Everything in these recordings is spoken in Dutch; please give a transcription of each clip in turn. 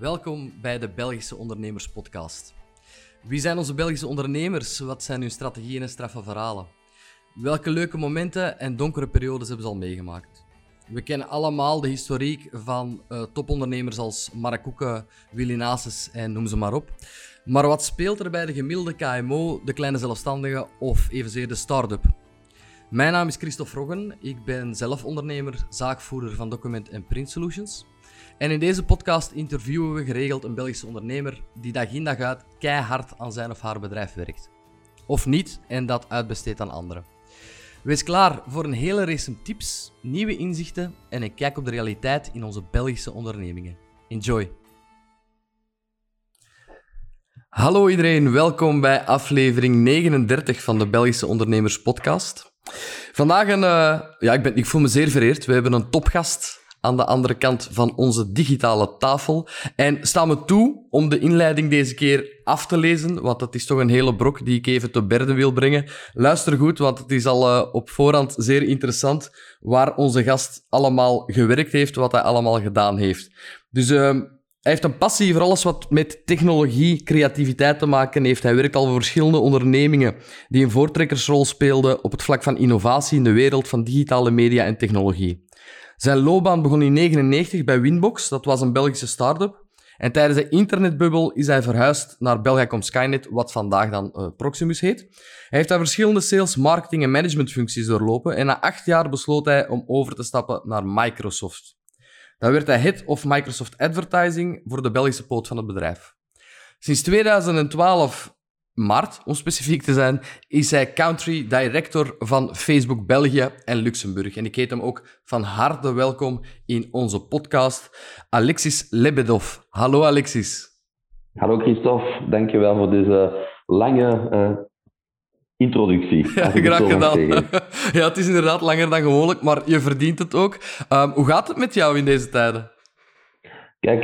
Welkom bij de Belgische Ondernemerspodcast. Wie zijn onze Belgische ondernemers? Wat zijn hun strategieën en straffe verhalen? Welke leuke momenten en donkere periodes hebben ze al meegemaakt? We kennen allemaal de historiek van topondernemers als Marc Coucke, Willy Naessens en noem ze maar op. Maar wat speelt er bij de gemiddelde KMO, de kleine zelfstandige of evenzeer de start-up? Mijn naam is Christophe Roggen, ik ben zelf ondernemer, zaakvoerder van Document and Print Solutions. En in deze podcast interviewen we geregeld een Belgische ondernemer die dag in dag uit keihard aan zijn of haar bedrijf werkt. Of niet, en dat uitbesteedt aan anderen. Wees klaar voor een hele race tips, nieuwe inzichten en een kijk op de realiteit in onze Belgische ondernemingen. Enjoy! Hallo iedereen, welkom bij aflevering 39 van de Belgische Ondernemers Podcast. Vandaag ik voel me zeer vereerd. We hebben een topgast aan de andere kant van onze digitale tafel. En sta me toe om de inleiding deze keer af te lezen, want dat is toch een hele brok die ik even te berde wil brengen. Luister goed, want het is al op voorhand zeer interessant waar onze gast allemaal gewerkt heeft, wat hij allemaal gedaan heeft. Dus hij heeft een passie voor alles wat met technologie, creativiteit te maken heeft. Hij werkt al voor verschillende ondernemingen die een voortrekkersrol speelden op het vlak van innovatie in de wereld van digitale media en technologie. Zijn loopbaan begon in 1999 bij Winbox, dat was een Belgische start-up. En tijdens de internetbubbel is hij verhuisd naar Belgacom Skynet, wat vandaag dan Proximus heet. Hij heeft daar verschillende sales, marketing en managementfuncties doorlopen en na 8 jaar besloot hij om over te stappen naar Microsoft. Dan werd hij Head of Microsoft Advertising voor de Belgische poot van het bedrijf. Sinds 2012, maart om specifiek te zijn, is hij Country Director van Facebook België en Luxemburg. En ik heet hem ook van harte welkom in onze podcast, Alexis Lebedov. Hallo Alexis. Hallo Christophe, dankjewel voor deze lange introductie. Ja, graag gedaan. Ja, het is inderdaad langer dan gewoonlijk, maar je verdient het ook. Hoe gaat het met jou in deze tijden? Kijk,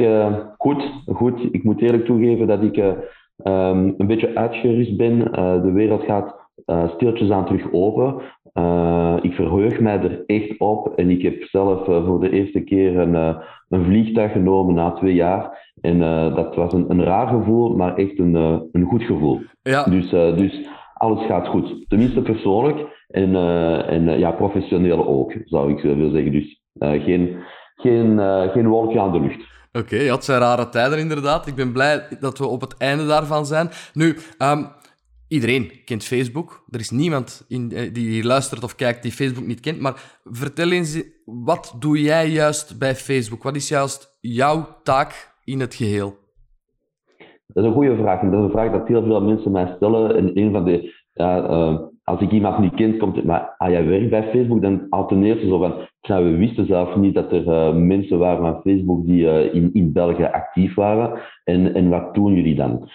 goed. Ik moet eerlijk toegeven dat ik een beetje uitgerust ben. De wereld gaat stiltjes aan terug open. Ik verheug mij er echt op en ik heb zelf voor de eerste keer een vliegtuig genomen na 2 jaar. En dat was een raar gevoel, maar echt een goed gevoel. Ja. Dus alles gaat goed. Tenminste persoonlijk en professioneel ook, zou ik willen zeggen. Dus geen wolkje aan de lucht. Oké, ja, het zijn rare tijden inderdaad. Ik ben blij dat we op het einde daarvan zijn. Nu, iedereen kent Facebook. Er is niemand die hier luistert of kijkt die Facebook niet kent. Maar vertel eens, wat doe jij juist bij Facebook? Wat is juist jouw taak in het geheel? Dat is een goede vraag. En dat is een vraag dat heel veel mensen mij stellen. En een van de... als ik iemand niet kent, komt het... Maar als jij werkt bij Facebook, dan al ten eerste zo van... Nou, we wisten zelf niet dat er mensen waren van Facebook die in België actief waren. En wat doen jullie dan?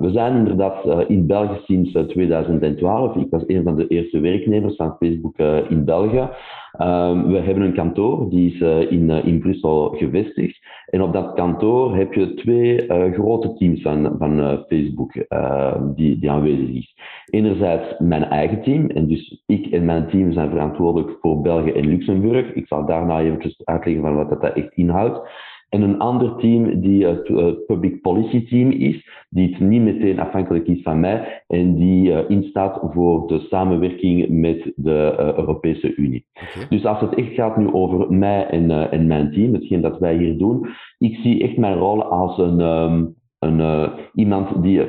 We zijn inderdaad in België sinds 2012. Ik was een van de eerste werknemers van Facebook in België. We hebben een kantoor, die is in Brussel gevestigd. En op dat kantoor heb je 2 grote teams van Facebook die aanwezig is. Enerzijds mijn eigen team. En dus ik en mijn team zijn verantwoordelijk voor België en Luxemburg. Ik zal daarna eventjes uitleggen van wat dat echt inhoudt. En een ander team die het public policy team is, die het niet meteen afhankelijk is van mij en die instaat voor de samenwerking met de Europese Unie. Okay. Dus als het echt gaat nu over mij en mijn team, hetgeen dat wij hier doen, ik zie echt mijn rol als iemand die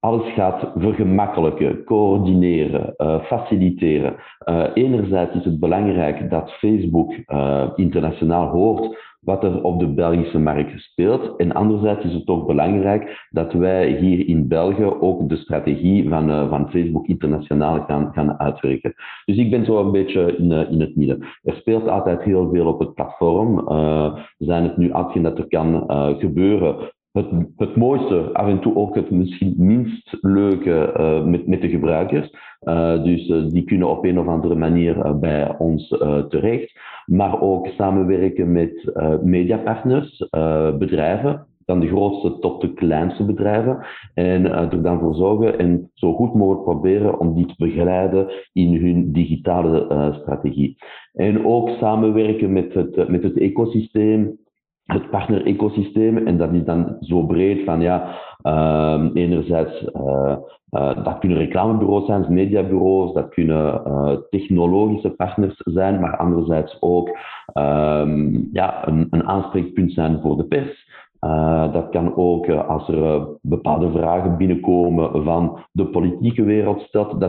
alles gaat vergemakkelijken, coördineren, faciliteren. Enerzijds is het belangrijk dat Facebook internationaal hoort wat er op de Belgische markt speelt. En anderzijds is het ook belangrijk dat wij hier in België ook de strategie van Facebook internationaal gaan uitwerken. Dus ik ben zo een beetje in het midden. Er speelt altijd heel veel op het platform. Zijn het nu hetgeen dat er kan gebeuren. Het mooiste, af en toe ook het misschien minst leuke met de gebruikers. Dus die kunnen op een of andere manier bij ons terecht. Maar ook samenwerken met mediapartners, bedrijven. Van de grootste tot de kleinste bedrijven. En er dan voor zorgen en zo goed mogelijk proberen om die te begeleiden in hun digitale strategie. En ook samenwerken met het ecosysteem. het partner-ecosysteem. En dat is dan zo breed van ja, enerzijds dat kunnen reclamebureaus zijn, mediabureaus, dat kunnen technologische partners zijn, maar anderzijds ook ja, een aanspreekpunt zijn voor de pers. Dat kan ook als er bepaalde vragen binnenkomen van de politieke wereld, stelt,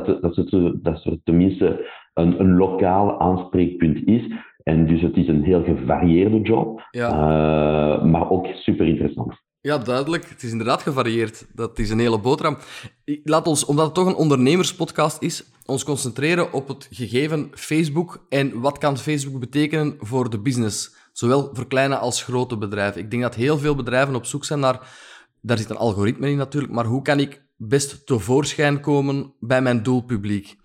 dat er tenminste een lokaal aanspreekpunt is. En dus het is een heel gevarieerde job, ja. Maar ook super interessant. Ja, duidelijk. Het is inderdaad gevarieerd. Dat is een hele boterham. Laat ons, omdat het toch een ondernemerspodcast is, ons concentreren op het gegeven Facebook en wat kan Facebook betekenen voor de business, zowel voor kleine als grote bedrijven. Ik denk dat heel veel bedrijven op zoek zijn naar, daar zit een algoritme in natuurlijk, maar hoe kan ik best tevoorschijn komen bij mijn doelpubliek?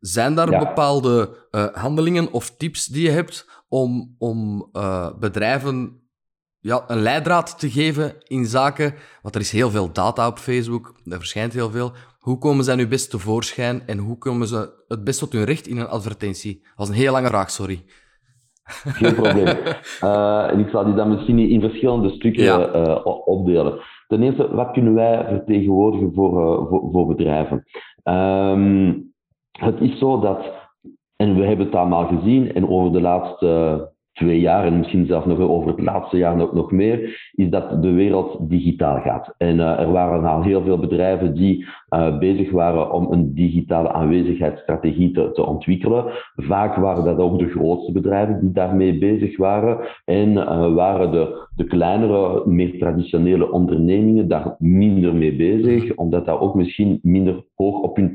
Zijn daar bepaalde handelingen of tips die je hebt om bedrijven een leidraad te geven in zaken? Want er is heel veel data op Facebook, er verschijnt heel veel. Hoe komen zij nu best tevoorschijn en hoe komen ze het best tot hun recht in een advertentie? Dat was een heel lange vraag, sorry. Geen probleem. En ik zal die dan misschien in verschillende stukken opdelen. Ten eerste, wat kunnen wij vertegenwoordigen voor bedrijven? Het is zo dat, en we hebben het allemaal gezien, en over de laatste 2 jaar, en misschien zelfs nog over het laatste jaar nog meer, is dat de wereld digitaal gaat. En er waren al heel veel bedrijven die bezig waren om een digitale aanwezigheidsstrategie te ontwikkelen. Vaak waren dat ook de grootste bedrijven die daarmee bezig waren. En waren de kleinere, meer traditionele ondernemingen daar minder mee bezig, omdat dat ook misschien minder hoog op hun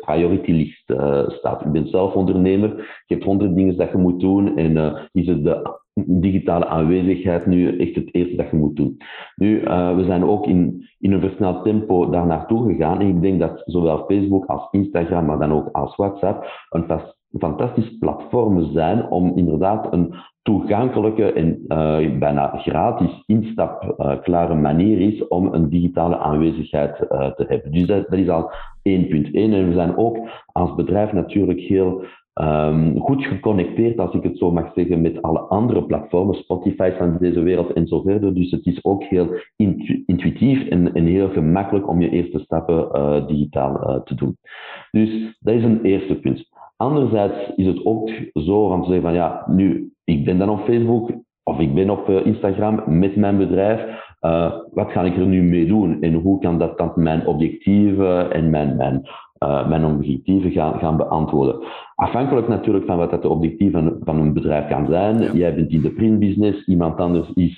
priority list staat. Ik ben zelf ondernemer, je hebt 100 dingen dat je moet doen en is het de digitale aanwezigheid nu echt het eerste dat je moet doen. Nu, we zijn ook in een versneld tempo daar naartoe gegaan en ik denk dat zowel Facebook als Instagram, maar dan ook als WhatsApp, een fantastisch platformen zijn om inderdaad een toegankelijke en bijna gratis instapklare manier is om een digitale aanwezigheid te hebben. Dus dat is al 1.1. En we zijn ook als bedrijf natuurlijk heel goed geconnecteerd, als ik het zo mag zeggen, met alle andere platformen, Spotify van deze wereld en zo verder. Dus het is ook heel intuïtief en heel gemakkelijk om je eerste stappen digitaal te doen. Dus dat is een eerste punt. Anderzijds is het ook zo om te zeggen van ja, nu, ik ben dan op Facebook of ik ben op Instagram met mijn bedrijf. Wat ga ik er nu mee doen en hoe kan dat dan mijn objectieven en mijn objectieven gaan beantwoorden? Afhankelijk natuurlijk van wat dat de objectieven van een bedrijf kan zijn. Ja. Jij bent in de printbusiness, iemand anders is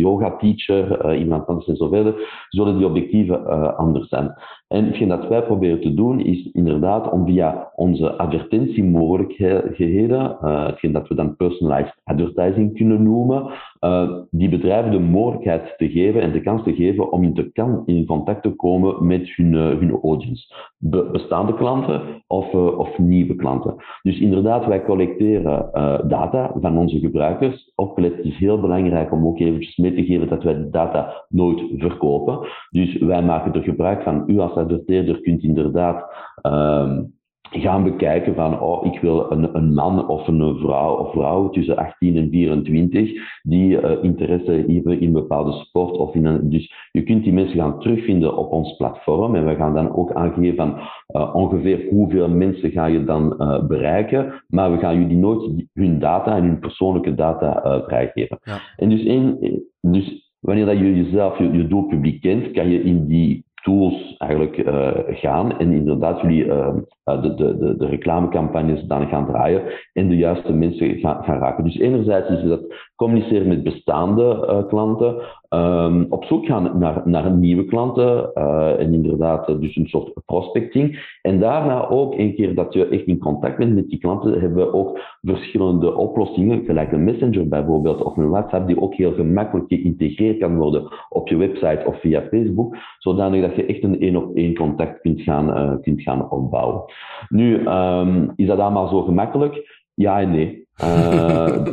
yoga teacher, iemand anders en zo verder. Zullen die objectieven anders zijn? En hetgeen dat wij proberen te doen is inderdaad om via onze advertentiemogelijkheden, hetgeen dat we dan personalized advertising kunnen noemen, die bedrijven de mogelijkheid te geven en de kans te geven om in contact te komen met hun audience. Bestaande klanten of nieuwe klanten. Dus inderdaad, wij collecteren data van onze gebruikers. Opgelet, het is heel belangrijk om ook eventjes mee te geven dat wij de data nooit verkopen. Dus wij maken er gebruik van. U als adverteerder kunt inderdaad gaan bekijken van ik wil een man of een vrouw tussen 18 en 24 die interesse hebben in een bepaalde sport. Dus je kunt die mensen gaan terugvinden op ons platform en we gaan dan ook aangeven van ongeveer hoeveel mensen ga je dan bereiken, maar we gaan jullie nooit hun data en hun persoonlijke data vrijgeven. Ja. En dus wanneer dat je jezelf, je doelpubliek kent, kan je in die tools eigenlijk gaan en inderdaad jullie de reclamecampagnes dan gaan draaien en de juiste mensen gaan raken. Dus enerzijds is dat communiceren met bestaande klanten, op zoek gaan naar nieuwe klanten en inderdaad dus een soort prospecting. En daarna ook, een keer dat je echt in contact bent met die klanten, hebben we ook verschillende oplossingen, gelijk een Messenger bijvoorbeeld of een WhatsApp, die ook heel gemakkelijk geïntegreerd kan worden op je website of via Facebook, zodanig dat je echt een 1-op-1 contact kunt gaan opbouwen. Nu, is dat allemaal zo gemakkelijk? Ja en nee.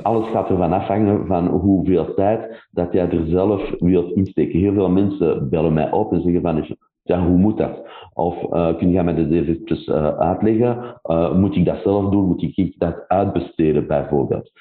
Alles gaat ervan afhangen van hoeveel tijd dat jij er zelf wilt insteken. Heel veel mensen bellen mij op en zeggen van, ja, hoe moet dat? Of kun jij mij dat eventjes uitleggen? Moet ik dat zelf doen? Moet ik dat uitbesteden bijvoorbeeld?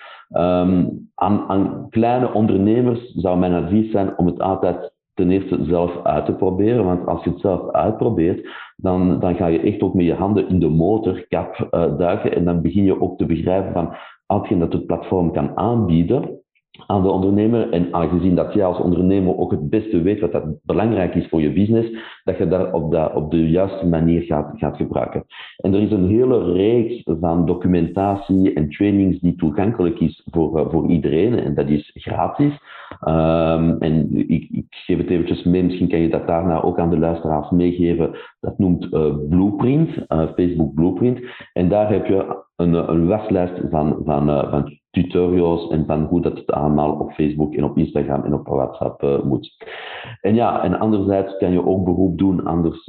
Aan kleine ondernemers zou mijn advies zijn om het altijd ten eerste zelf uit te proberen, want als je het zelf uitprobeert, dan ga je echt ook met je handen in de motorkap duiken en dan begin je ook te begrijpen van hetgeen dat het platform kan aanbieden aan de ondernemer. En aangezien dat jij als ondernemer ook het beste weet wat dat belangrijk is voor je business, dat je dat op de juiste manier gaat gebruiken. En er is een hele reeks van documentatie en trainings die toegankelijk is voor iedereen. En dat is gratis. En ik geef het eventjes mee, misschien kan je dat daarna ook aan de luisteraars meegeven. Dat noemt Blueprint, Facebook Blueprint. En daar heb je een waslijst van tutorials en van hoe dat het allemaal op Facebook en op Instagram en op WhatsApp moet. En ja, en anderzijds kan je ook beroep doen anders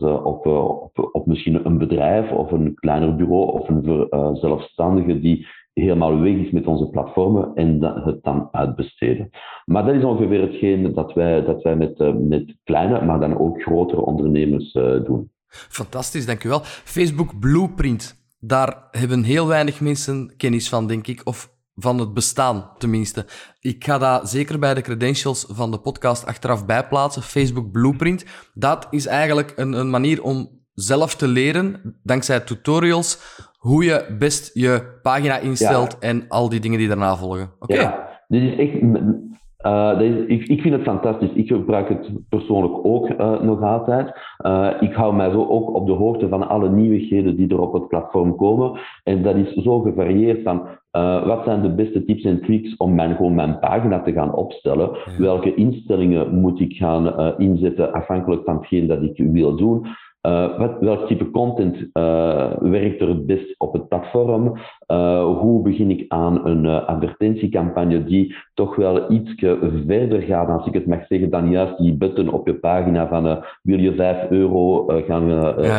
op misschien een bedrijf of een kleiner bureau of een zelfstandige die helemaal weg is met onze platformen en het dan uitbesteden. Maar dat is ongeveer hetgeen dat wij met kleine, maar dan ook grotere ondernemers doen. Fantastisch, dankjewel. Facebook Blueprint, daar hebben heel weinig mensen kennis van, denk ik, of van het bestaan, tenminste. Ik ga dat zeker bij de credentials van de podcast achteraf bijplaatsen. Facebook Blueprint, dat is eigenlijk een manier om zelf te leren, dankzij tutorials, hoe je best je pagina instelt en al die dingen die daarna volgen. Okay. Ja, dit is echt... Ik vind het fantastisch. Ik gebruik het persoonlijk ook nog altijd. Ik hou mij zo ook op de hoogte van alle nieuwigheden die er op het platform komen. En dat is zo gevarieerd van wat zijn de beste tips en tricks om gewoon mijn pagina te gaan opstellen. Ja. Welke instellingen moet ik gaan inzetten afhankelijk van hetgeen dat ik wil doen. Welk type content werkt er het best op het platform? Hoe begin ik aan een advertentiecampagne die toch wel iets verder gaat, als ik het mag zeggen, dan juist die button op je pagina van wil je €5 gaan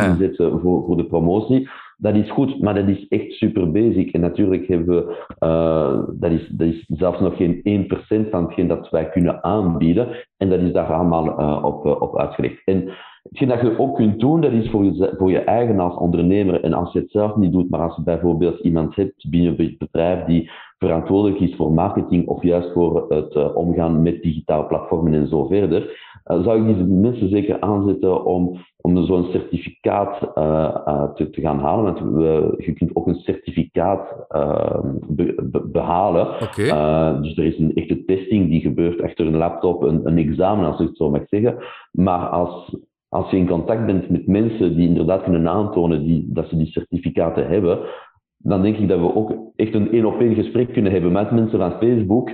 inzetten voor de promotie? Dat is goed, maar dat is echt super basic. En natuurlijk hebben we, dat is zelfs nog geen 1% van hetgeen dat wij kunnen aanbieden. En dat is daar allemaal op uitgelegd. En hetgeen dat je ook kunt doen, dat is voor je eigen als ondernemer. En als je het zelf niet doet, maar als je bijvoorbeeld iemand hebt binnen een bedrijf die verantwoordelijk is voor marketing of juist voor het omgaan met digitale platformen en zo verder, zou ik die mensen zeker aanzetten om zo'n certificaat te gaan halen. Want je kunt ook een certificaat behalen. Okay. Dus er is een echte testing die gebeurt achter een laptop, een examen als ik het zo mag zeggen. Maar als je in contact bent met mensen die inderdaad kunnen aantonen dat ze die certificaten hebben, dan denk ik dat we ook echt een één-op-één gesprek kunnen hebben met mensen van Facebook.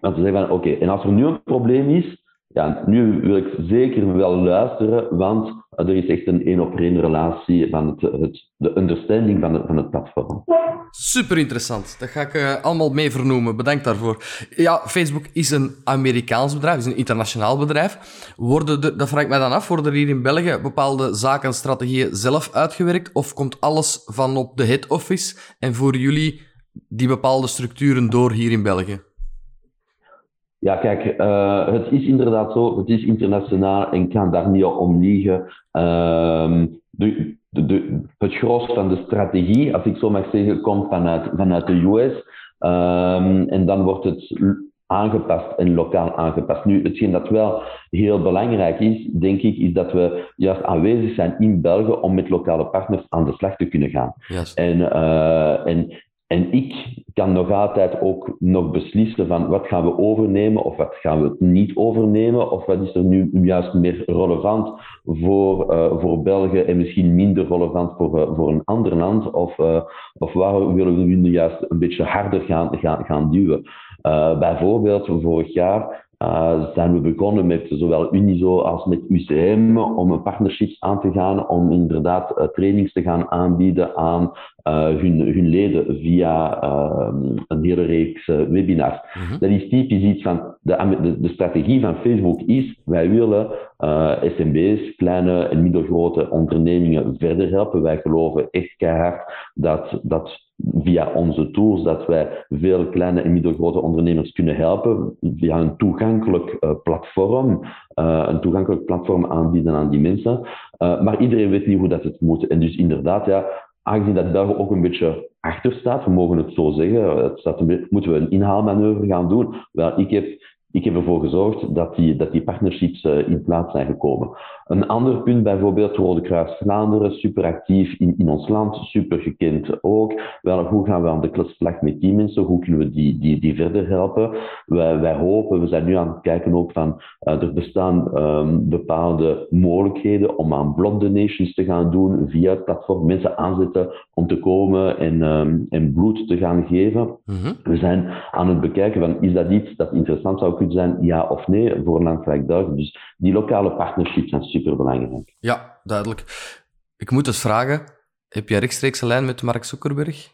Want ze zeggen van oké, en als er nu een probleem is, ja, nu wil ik zeker wel luisteren, want er is echt een één-op-één relatie van de understanding van het platform. Super interessant. Dat ga ik allemaal mee vernoemen. Bedankt daarvoor. Ja, Facebook is een Amerikaans bedrijf, is een internationaal bedrijf. Dat vraag ik mij dan af, worden er hier in België bepaalde zaken en strategieën zelf uitgewerkt? Of komt alles van op de head office en voeren jullie die bepaalde structuren door hier in België? Ja, kijk, het is inderdaad zo, het is internationaal en ik kan daar niet om liegen. Het gros van de strategie, als ik zo mag zeggen, komt vanuit de US. En dan wordt het aangepast en lokaal aangepast. Nu, hetgeen dat wel heel belangrijk is, denk ik, is dat we juist aanwezig zijn in België om met lokale partners aan de slag te kunnen gaan. Yes. En ik kan nog altijd ook nog beslissen van wat gaan we overnemen of wat gaan we niet overnemen of wat is er nu juist meer relevant voor België en misschien minder relevant voor een ander land of waar willen we nu juist een beetje harder gaan duwen. Bijvoorbeeld vorig jaar zijn we begonnen met zowel Unizo als met UCM om een partnerships aan te gaan, om inderdaad trainings te gaan aanbieden aan hun leden via een hele reeks webinars. Mm-hmm. Dat is typisch iets van de strategie van Facebook is, wij willen SMB's, kleine en middelgrote ondernemingen verder helpen. Wij geloven echt keihard dat via onze tools dat wij veel kleine en middelgrote ondernemers kunnen helpen via een toegankelijk platform. Een toegankelijk platform aanbieden aan die mensen. Maar iedereen weet niet hoe dat het moet. En dus inderdaad, ja, aangezien dat België ook een beetje achter staat, we mogen het zo zeggen, moeten we een inhaalmanoeuvre gaan doen. Wel, ik heb ervoor gezorgd dat die partnerships in plaats zijn gekomen. Een ander punt, bijvoorbeeld Rode Kruis-Vlaanderen, super actief in ons land, super gekend ook. Wel, hoe gaan we aan de slag met die mensen? Hoe kunnen we die verder helpen? Wij hopen, we zijn nu aan het kijken ook van, er bestaan bepaalde mogelijkheden om aan block donations te gaan doen via het platform. Mensen aanzetten om te komen en bloed te gaan geven. Mm-hmm. We zijn aan het bekijken van, is dat iets dat interessant zou kunnen zijn, ja of nee, voor een land gelijk België. Dus die lokale partnerships zijn superbelangrijk. Ja, duidelijk. Ik moet het vragen, heb jij rechtstreeks een lijn met Mark Zuckerberg?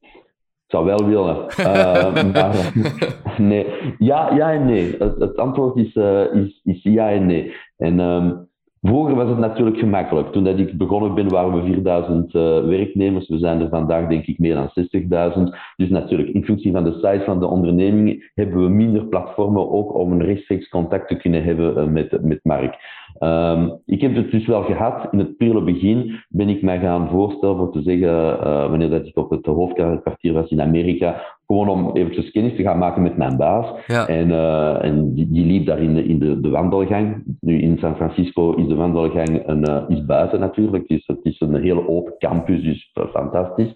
Ik zou wel willen, maar nee. Ja en nee. Het antwoord is ja en nee. En vroeger was het natuurlijk gemakkelijk. Toen dat ik begonnen ben, waren we 4000 werknemers. We zijn er vandaag, denk ik, meer dan 60.000. Dus natuurlijk, in functie van de size van de onderneming hebben we minder platformen ook om een rechtstreeks contact te kunnen hebben met Mark. Ik heb het dus wel gehad. In het prille begin ben ik mij gaan voorstellen voor te zeggen, wanneer dat ik op het hoofdkwartier was in Amerika, gewoon om eventjes kennis te gaan maken met mijn baas. Ja. En die liep daar in de wandelgang. Nu in San Francisco is de wandelgang is buiten natuurlijk. Dus het is een hele open campus, dus fantastisch.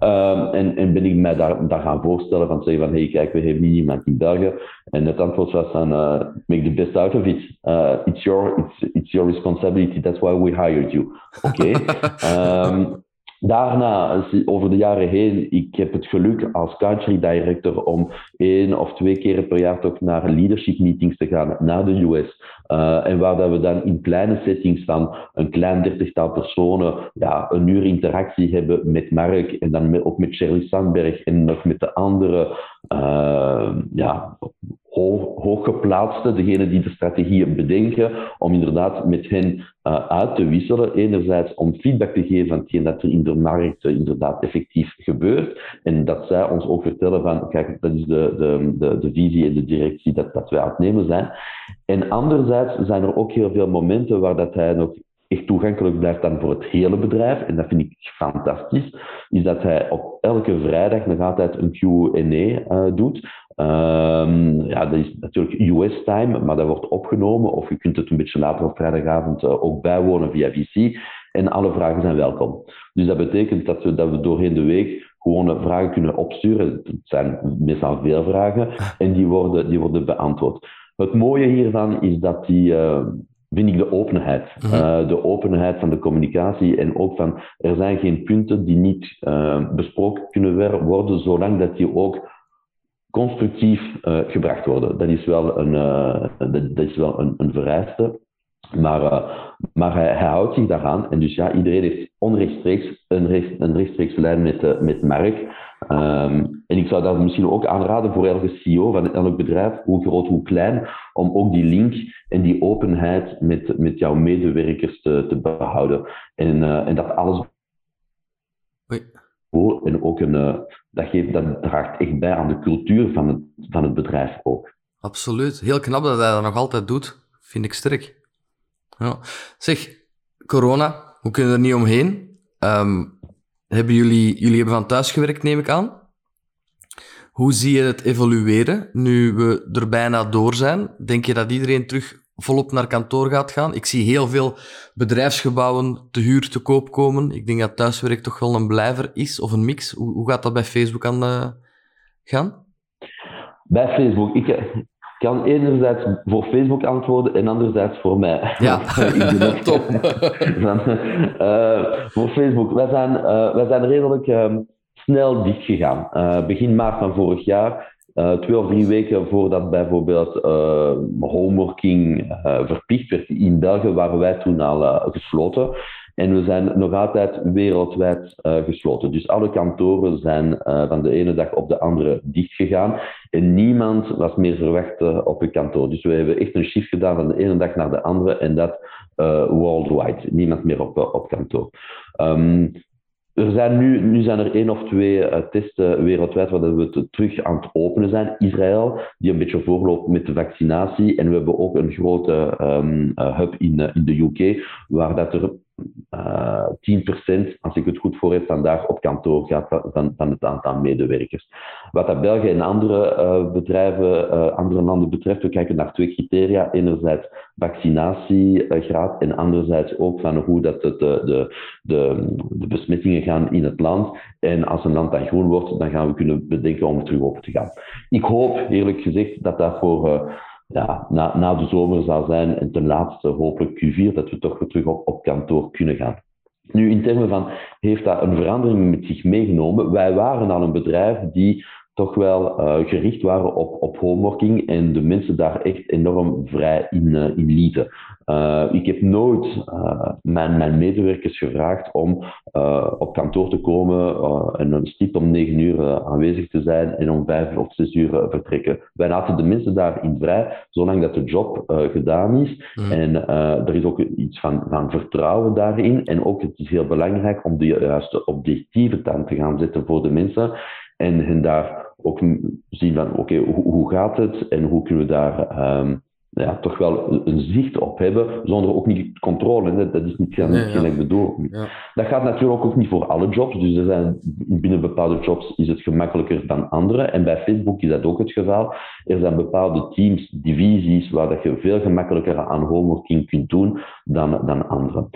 En ben ik mij daar gaan voorstellen van zeggen van, hey, kijk, we hebben hier iemand in België. En het antwoord was dan, make the best out of it. It's your responsibility, that's why we hired you. Oké. Okay. Daarna, over de jaren heen, ik heb het geluk als country director om 1 of 2 keer per jaar toch naar leadership meetings te gaan, naar de US. En waar dat we dan in kleine settings van een klein 30-tal personen een uur interactie hebben met Mark en dan ook met Sheryl Sandberg en nog met de andere hooggeplaatste, degenen die de strategieën bedenken, om inderdaad met hen uit te wisselen. Enerzijds om feedback te geven van hetgeen dat er in de markt inderdaad effectief gebeurt. En dat zij ons ook vertellen van, kijk, dat is de visie en de directie dat wij aan het nemen zijn. En anderzijds zijn er ook heel veel momenten waar dat hij nog echt toegankelijk blijft dan voor het hele bedrijf, en dat vind ik fantastisch, is dat hij op elke vrijdag nog altijd een Q&A doet. Dat is natuurlijk US-time, maar dat wordt opgenomen, of je kunt het een beetje later op vrijdagavond ook bijwonen via VC, en alle vragen zijn welkom. Dus dat betekent dat we doorheen de week gewoon vragen kunnen opsturen, het zijn meestal veel vragen, en die worden beantwoord. Het mooie hiervan is dat die... vind ik de openheid. De openheid van de communicatie en ook van, er zijn geen punten die niet besproken kunnen worden, zolang dat die ook constructief gebracht worden. Dat is wel een vereiste. Maar hij houdt zich daaraan. En dus ja, iedereen heeft onrechtstreeks een rechtstreeks lijn met Mark. En ik zou dat misschien ook aanraden voor elke CEO van elk bedrijf, hoe groot, hoe klein, om ook die link en die openheid met jouw medewerkers te behouden. En dat alles... Oei. En ook dat draagt echt bij aan de cultuur van het bedrijf ook. Absoluut. Heel knap dat hij dat nog altijd doet. Vind ik sterk. Ja. Zeg, corona, hoe kunnen we er niet omheen? Jullie hebben van thuis gewerkt, neem ik aan. Hoe zie je het evolueren nu we er bijna door zijn? Denk je dat iedereen terug volop naar kantoor gaat gaan? Ik zie heel veel bedrijfsgebouwen te huur, te koop komen. Ik denk dat thuiswerk toch wel een blijver is, of een mix. Hoe gaat dat bij Facebook gaan? Bij Facebook? Ik kan enerzijds voor Facebook antwoorden en anderzijds voor mij. Ja, top. Voor Facebook. Wij zijn redelijk snel dicht gegaan. Begin maart van vorig jaar, 2 of 3 weken voordat bijvoorbeeld homeworking verplicht werd in België, waren wij toen al gesloten. En we zijn nog altijd wereldwijd gesloten. Dus alle kantoren zijn van de ene dag op de andere dicht gegaan. En niemand was meer verwacht op een kantoor. Dus we hebben echt een shift gedaan van de ene dag naar de andere. En dat worldwide. Niemand meer op kantoor. Nu zijn er 1 of 2 testen wereldwijd waar we terug aan het openen zijn. Israël, die een beetje voorloopt met de vaccinatie. En we hebben ook een grote hub in de UK, waar dat er 10%, als ik het goed voor heb, vandaag op kantoor gaat van het aantal medewerkers. Wat dat België en andere bedrijven, andere landen betreft, we kijken naar twee criteria. Enerzijds vaccinatiegraad en anderzijds ook van hoe dat de besmettingen gaan in het land. En als een land dan groen wordt, dan gaan we kunnen bedenken om er terug op te gaan. Ik hoop, eerlijk gezegd, dat dat voor... na de zomer zou zijn en ten laatste hopelijk Q4, dat we toch weer terug op kantoor kunnen gaan. Nu, in termen van, heeft dat een verandering met zich meegenomen? Wij waren al een bedrijf die toch wel gericht waren op homeworking en de mensen daar echt enorm vrij in lieten. Ik heb nooit mijn medewerkers gevraagd om op kantoor te komen en een stipt om 9 uur aanwezig te zijn en om 5 of 6 uur vertrekken. Wij laten de mensen daarin vrij, zolang dat de job gedaan is. Mm. En er is ook iets van vertrouwen daarin. En ook, het is heel belangrijk om de juiste objectieven aan te gaan zetten voor de mensen. En hen daar ook zien van, oké, hoe gaat het en hoe kunnen we daar toch wel een zicht op hebben, zonder ook niet controle. Hè? Dat is niet gelijk bedoeld. Ja. Dat gaat natuurlijk ook niet voor alle jobs. Dus er zijn, binnen bepaalde jobs is het gemakkelijker dan andere. En bij Facebook is dat ook het geval. Er zijn bepaalde teams, divisies, waar dat je veel gemakkelijker aan homeworking kunt doen dan andere.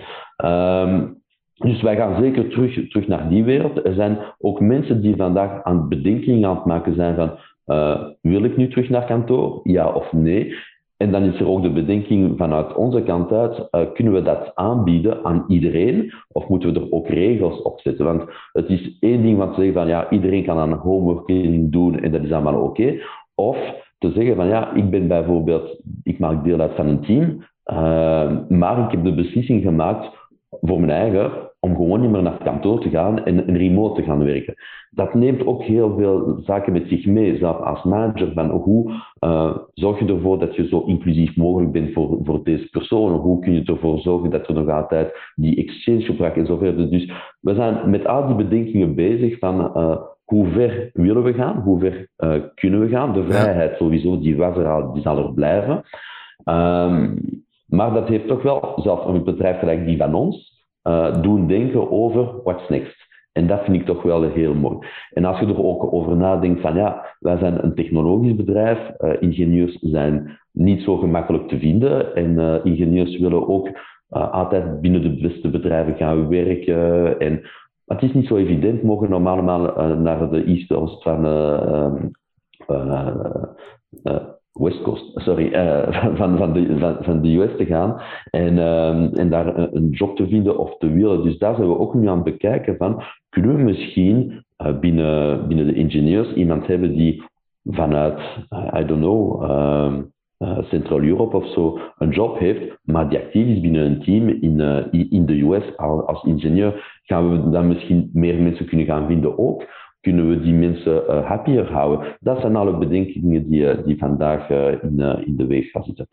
Dus wij gaan zeker terug naar die wereld. Er zijn ook mensen die vandaag aan bedenkingen aan het maken zijn van wil ik nu terug naar kantoor? Ja of nee? En dan is er ook de bedenking vanuit onze kant uit, kunnen we dat aanbieden aan iedereen? Of moeten we er ook regels op zetten? Want het is één ding van te zeggen van ja, iedereen kan aan homeworking doen en dat is allemaal oké. Of te zeggen van ja, ik ben bijvoorbeeld, ik maak deel uit van een team, maar ik heb de beslissing gemaakt voor mijn eigen, om gewoon niet meer naar kantoor te gaan en remote te gaan werken. Dat neemt ook heel veel zaken met zich mee, zelf als manager, van hoe zorg je ervoor dat je zo inclusief mogelijk bent voor deze personen? Hoe kun je ervoor zorgen dat er nog altijd die exchange gebruikt en zo verder? Dus we zijn met al die bedenkingen bezig van hoe ver willen we gaan, hoe ver kunnen we gaan. De vrijheid sowieso, die was er al, die zal er blijven. Maar dat heeft toch wel, zelfs een bedrijf gelijk die van ons, doen denken over what's next. En dat vind ik toch wel heel mooi. En als je er ook over nadenkt van ja, wij zijn een technologisch bedrijf, ingenieurs zijn niet zo gemakkelijk te vinden en ingenieurs willen ook altijd binnen de beste bedrijven gaan werken. En het is niet zo evident, we mogen normaal naar de East Coast van... West Coast, sorry, van de US te gaan en daar een job te vinden of te willen. Dus daar zijn we ook nu aan het bekijken van, kunnen we misschien binnen de ingenieurs iemand hebben die vanuit, I don't know, Central Europe of zo, een job heeft, maar die actief is binnen een team in de US als ingenieur. Gaan we dan misschien meer mensen kunnen gaan vinden ook? Kunnen we die mensen happier houden? Dat zijn alle bedenkingen die vandaag in de weeg gaan zitten.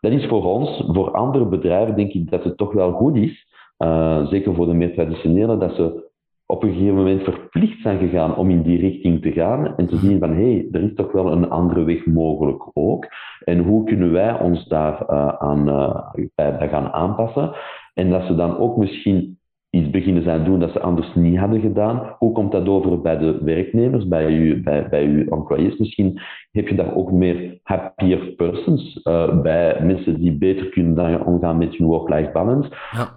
Dat is voor ons, voor andere bedrijven denk ik dat het toch wel goed is, zeker voor de meer traditionele, dat ze op een gegeven moment verplicht zijn gegaan om in die richting te gaan en te zien van, hé, er is toch wel een andere weg mogelijk ook. En hoe kunnen wij ons daar bij gaan aanpassen? En dat ze dan ook misschien iets beginnen zijn doen dat ze anders niet hadden gedaan. Hoe komt dat over bij de werknemers, bij uw employees? Misschien heb je daar ook meer happier persons bij, mensen die beter kunnen omgaan met hun work-life balance.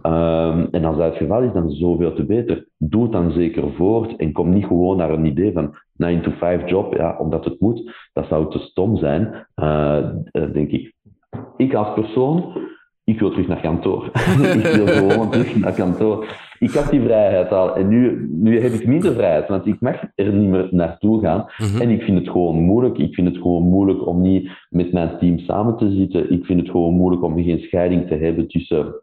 Ja. En als dat het geval is, dan zoveel te beter. Doe het dan zeker voort en kom niet gewoon naar een idee van 9-to-5 job, ja, omdat het moet. Dat zou te stom zijn, denk ik. Ik als persoon... Ik wil terug naar kantoor. Ik wil gewoon terug naar kantoor. Ik had die vrijheid al en nu heb ik minder vrijheid, want ik mag er niet meer naartoe gaan. Mm-hmm. En ik vind het gewoon moeilijk. Ik vind het gewoon moeilijk om niet met mijn team samen te zitten. Ik vind het gewoon moeilijk om geen scheiding te hebben tussen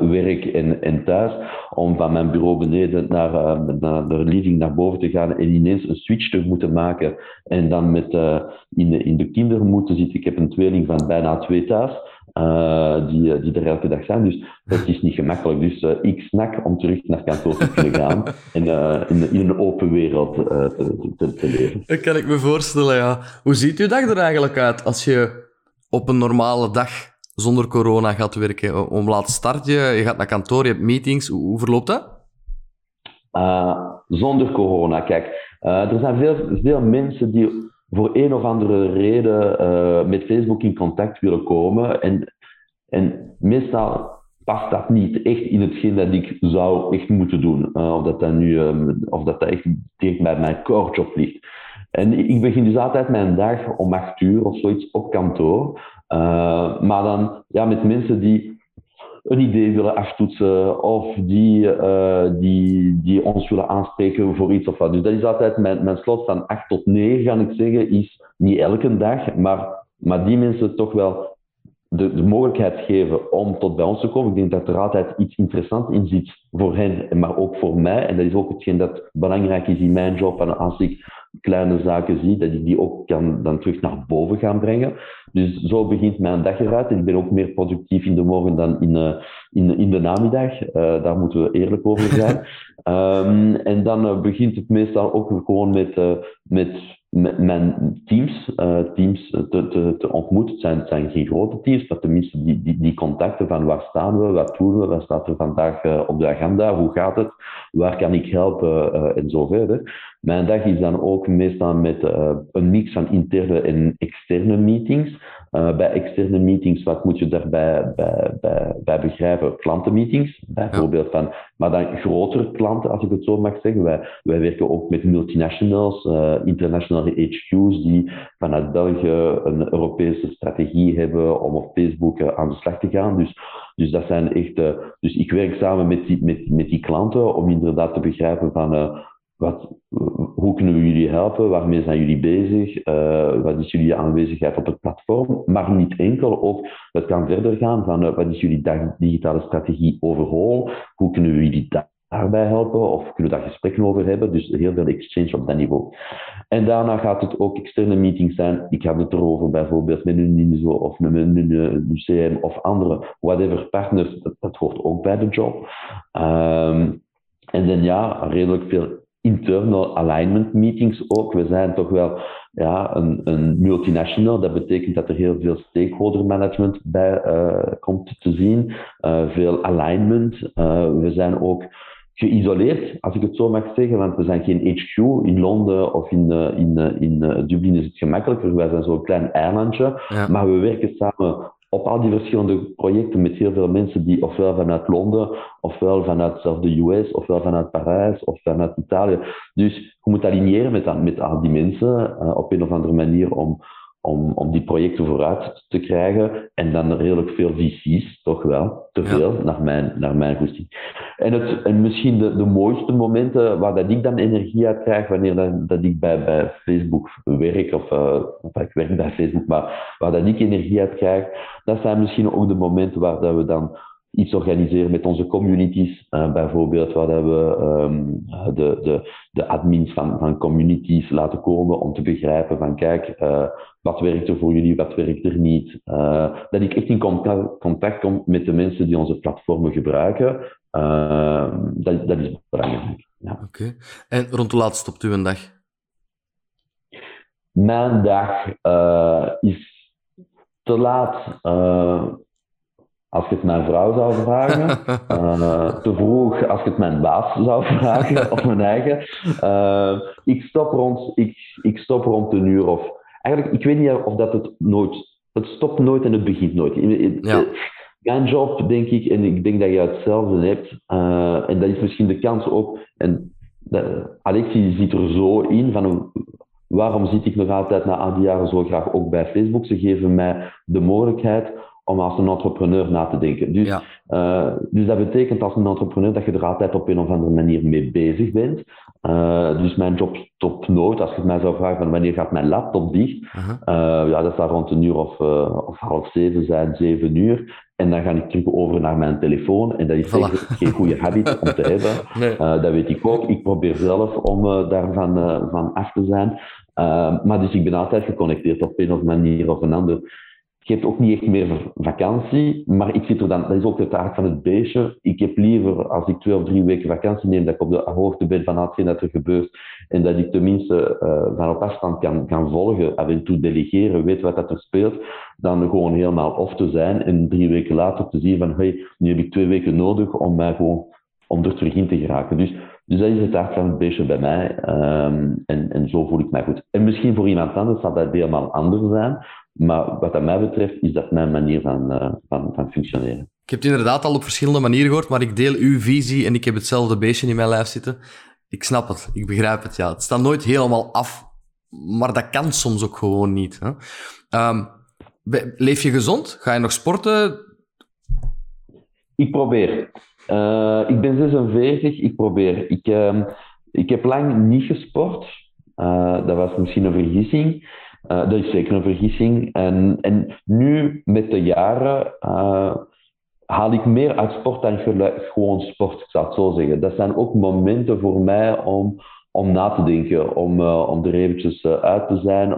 werk en thuis. Om van mijn bureau beneden naar de living naar boven te gaan en ineens een switch te moeten maken. En dan in de kinderen moeten zitten. Ik heb een tweeling van bijna 2 thuis. Die er elke dag zijn. Dus dat is niet gemakkelijk. Dus ik snak om terug naar kantoor te kunnen gaan en in een open wereld te leven. Dat kan ik me voorstellen, ja. Hoe ziet uw dag er eigenlijk uit als je op een normale dag zonder corona gaat werken? Om laat start je, je gaat naar kantoor, je hebt meetings. Hoe verloopt dat? Zonder corona, kijk. Er zijn veel mensen die voor een of andere reden met Facebook in contact willen komen. En meestal past dat niet echt in hetgeen dat ik zou echt moeten doen. Of dat echt tegen mijn core-job ligt. En ik begin dus altijd mijn dag om 8:00 of zoiets op kantoor. Maar dan ja, met mensen die een idee willen aftoetsen of die ons willen aanspreken voor iets of wat. Dus dat is altijd mijn slot van 8 tot 9, kan ik zeggen, is niet elke dag, maar die mensen toch wel de mogelijkheid geven om tot bij ons te komen. Ik denk dat er altijd iets interessants in zit voor hen, maar ook voor mij. En dat is ook hetgeen dat belangrijk is in mijn job. En als ik kleine zaken zie, dat ik die ook kan dan terug naar boven gaan brengen. Dus zo begint mijn dag eruit. Ik ben ook meer productief in de morgen dan in de namiddag. Daar moeten we eerlijk over zijn. En dan begint het meestal ook gewoon met mijn teams te ontmoeten. Het zijn geen grote teams, maar tenminste die contacten van waar staan we, wat doen we, wat staat er vandaag op de agenda, hoe gaat het, waar kan ik helpen en zo verder. Mijn dag is dan ook meestal met een mix van interne en externe meetings. Bij externe meetings, wat moet je daarbij bij begrijpen? Klantenmeetings, bijvoorbeeld van, maar dan grotere klanten, als ik het zo mag zeggen. Wij werken ook met multinationals, internationale HQ's, die vanuit België een Europese strategie hebben om op Facebook aan de slag te gaan. Dus dat zijn echt. Dus ik werk samen met die klanten om inderdaad te begrijpen van. Hoe kunnen we jullie helpen? Waarmee zijn jullie bezig? Wat is jullie aanwezigheid op het platform? Maar niet enkel, ook het kan verder gaan van wat is jullie digitale strategie overal? Hoe kunnen we jullie daarbij helpen? Of kunnen we daar gesprekken over hebben? Dus heel veel exchange op dat niveau. En daarna gaat het ook externe meetings zijn. Ik had het erover bijvoorbeeld met een Unizo of met een UCM of andere, whatever partners. Dat hoort ook bij de job. En dan ja, redelijk veel internal alignment meetings ook. We zijn toch wel een multinational. Dat betekent dat er heel veel stakeholder management bij komt te zien. Veel alignment. We zijn ook geïsoleerd, als ik het zo mag zeggen, want we zijn geen HQ. In Londen of in Dublin is het gemakkelijker. Wij zijn zo'n klein eilandje. Ja. Maar we werken samen op al die verschillende projecten met heel veel mensen die ofwel vanuit Londen, ofwel vanuit zelfs de US, ofwel vanuit Parijs, of vanuit Italië. Dus je moet aligneren met al die mensen op een of andere manier om die projecten vooruit te krijgen. En dan redelijk veel VC's, toch wel. Te veel, naar mijn goesting. En misschien de mooiste momenten waar dat ik dan energie uit krijg, wanneer dat ik bij Facebook werk, of ik werk bij Facebook, maar waar dat ik energie uit krijg, dat zijn misschien ook de momenten waar dat we dan iets organiseren met onze communities, bijvoorbeeld waar dat we de admins van communities laten komen om te begrijpen van kijk, wat werkt er voor jullie, wat werkt er niet. Dat ik echt in contact kom met de mensen die onze platformen gebruiken, dat is belangrijk. Ja. Oké. En rond hoe laat stopt u een dag? Mijn dag is te laat. Als ik het mijn vrouw zou vragen, te vroeg als ik het mijn baas zou vragen, of mijn eigen. Ik stop rond een uur of... Eigenlijk, ik weet niet of dat het nooit... Het stopt nooit en het begint nooit. Mijn job, denk ik, en ik denk dat je hetzelfde hebt, en dat is misschien de kans ook... En Alexis zit er zo in van... Waarom zit ik nog altijd na al die jaren zo graag ook bij Facebook? Ze geven mij de mogelijkheid om als een entrepreneur na te denken. Dus dat betekent als een entrepreneur dat je er altijd op een of andere manier mee bezig bent. Dus mijn job stopt nooit. Als je mij zou vragen van wanneer gaat mijn laptop dicht, dat zou rond een uur of 6:30 zijn, 7:00. En dan ga ik terug over naar mijn telefoon. En dat is zeker geen goede habit om te hebben. Nee. Dat weet ik ook. Ik probeer zelf om daarvan van af te zijn. Maar dus ik ben altijd geconnecteerd op een of andere manier of een ander. Je hebt ook niet echt meer vakantie, maar ik zit er dan, dat is ook de taak van het beestje. Ik heb liever, als ik 2 of 3 weken vakantie neem, dat ik op de hoogte ben van hetgeen dat er gebeurt en dat ik tenminste van op afstand kan volgen, af en toe delegeren, weet wat dat er speelt, dan gewoon helemaal off te zijn en 3 weken later te zien van, hey, nu heb ik 2 weken nodig om mij gewoon om er terug in te geraken. Dus dat is de taak van het beestje bij mij en zo voel ik mij goed. En misschien voor iemand anders zal dat helemaal anders zijn. Maar wat dat mij betreft is dat mijn manier van functioneren. Ik heb het inderdaad al op verschillende manieren gehoord, maar ik deel uw visie en ik heb hetzelfde beestje in mijn lijf zitten. Ik snap het, ik begrijp het. Ja. Het staat nooit helemaal af, maar dat kan soms ook gewoon niet. Hè. Leef je gezond? Ga je nog sporten? Ik probeer. Ik ben 46, ik probeer. Ik heb lang niet gesport. Dat was misschien een vergissing. Dat is zeker een vergissing. En nu, met de jaren, haal ik meer uit sport dan gewoon sport, ik zou het zo zeggen. Dat zijn ook momenten voor mij om na te denken, om er eventjes uit te zijn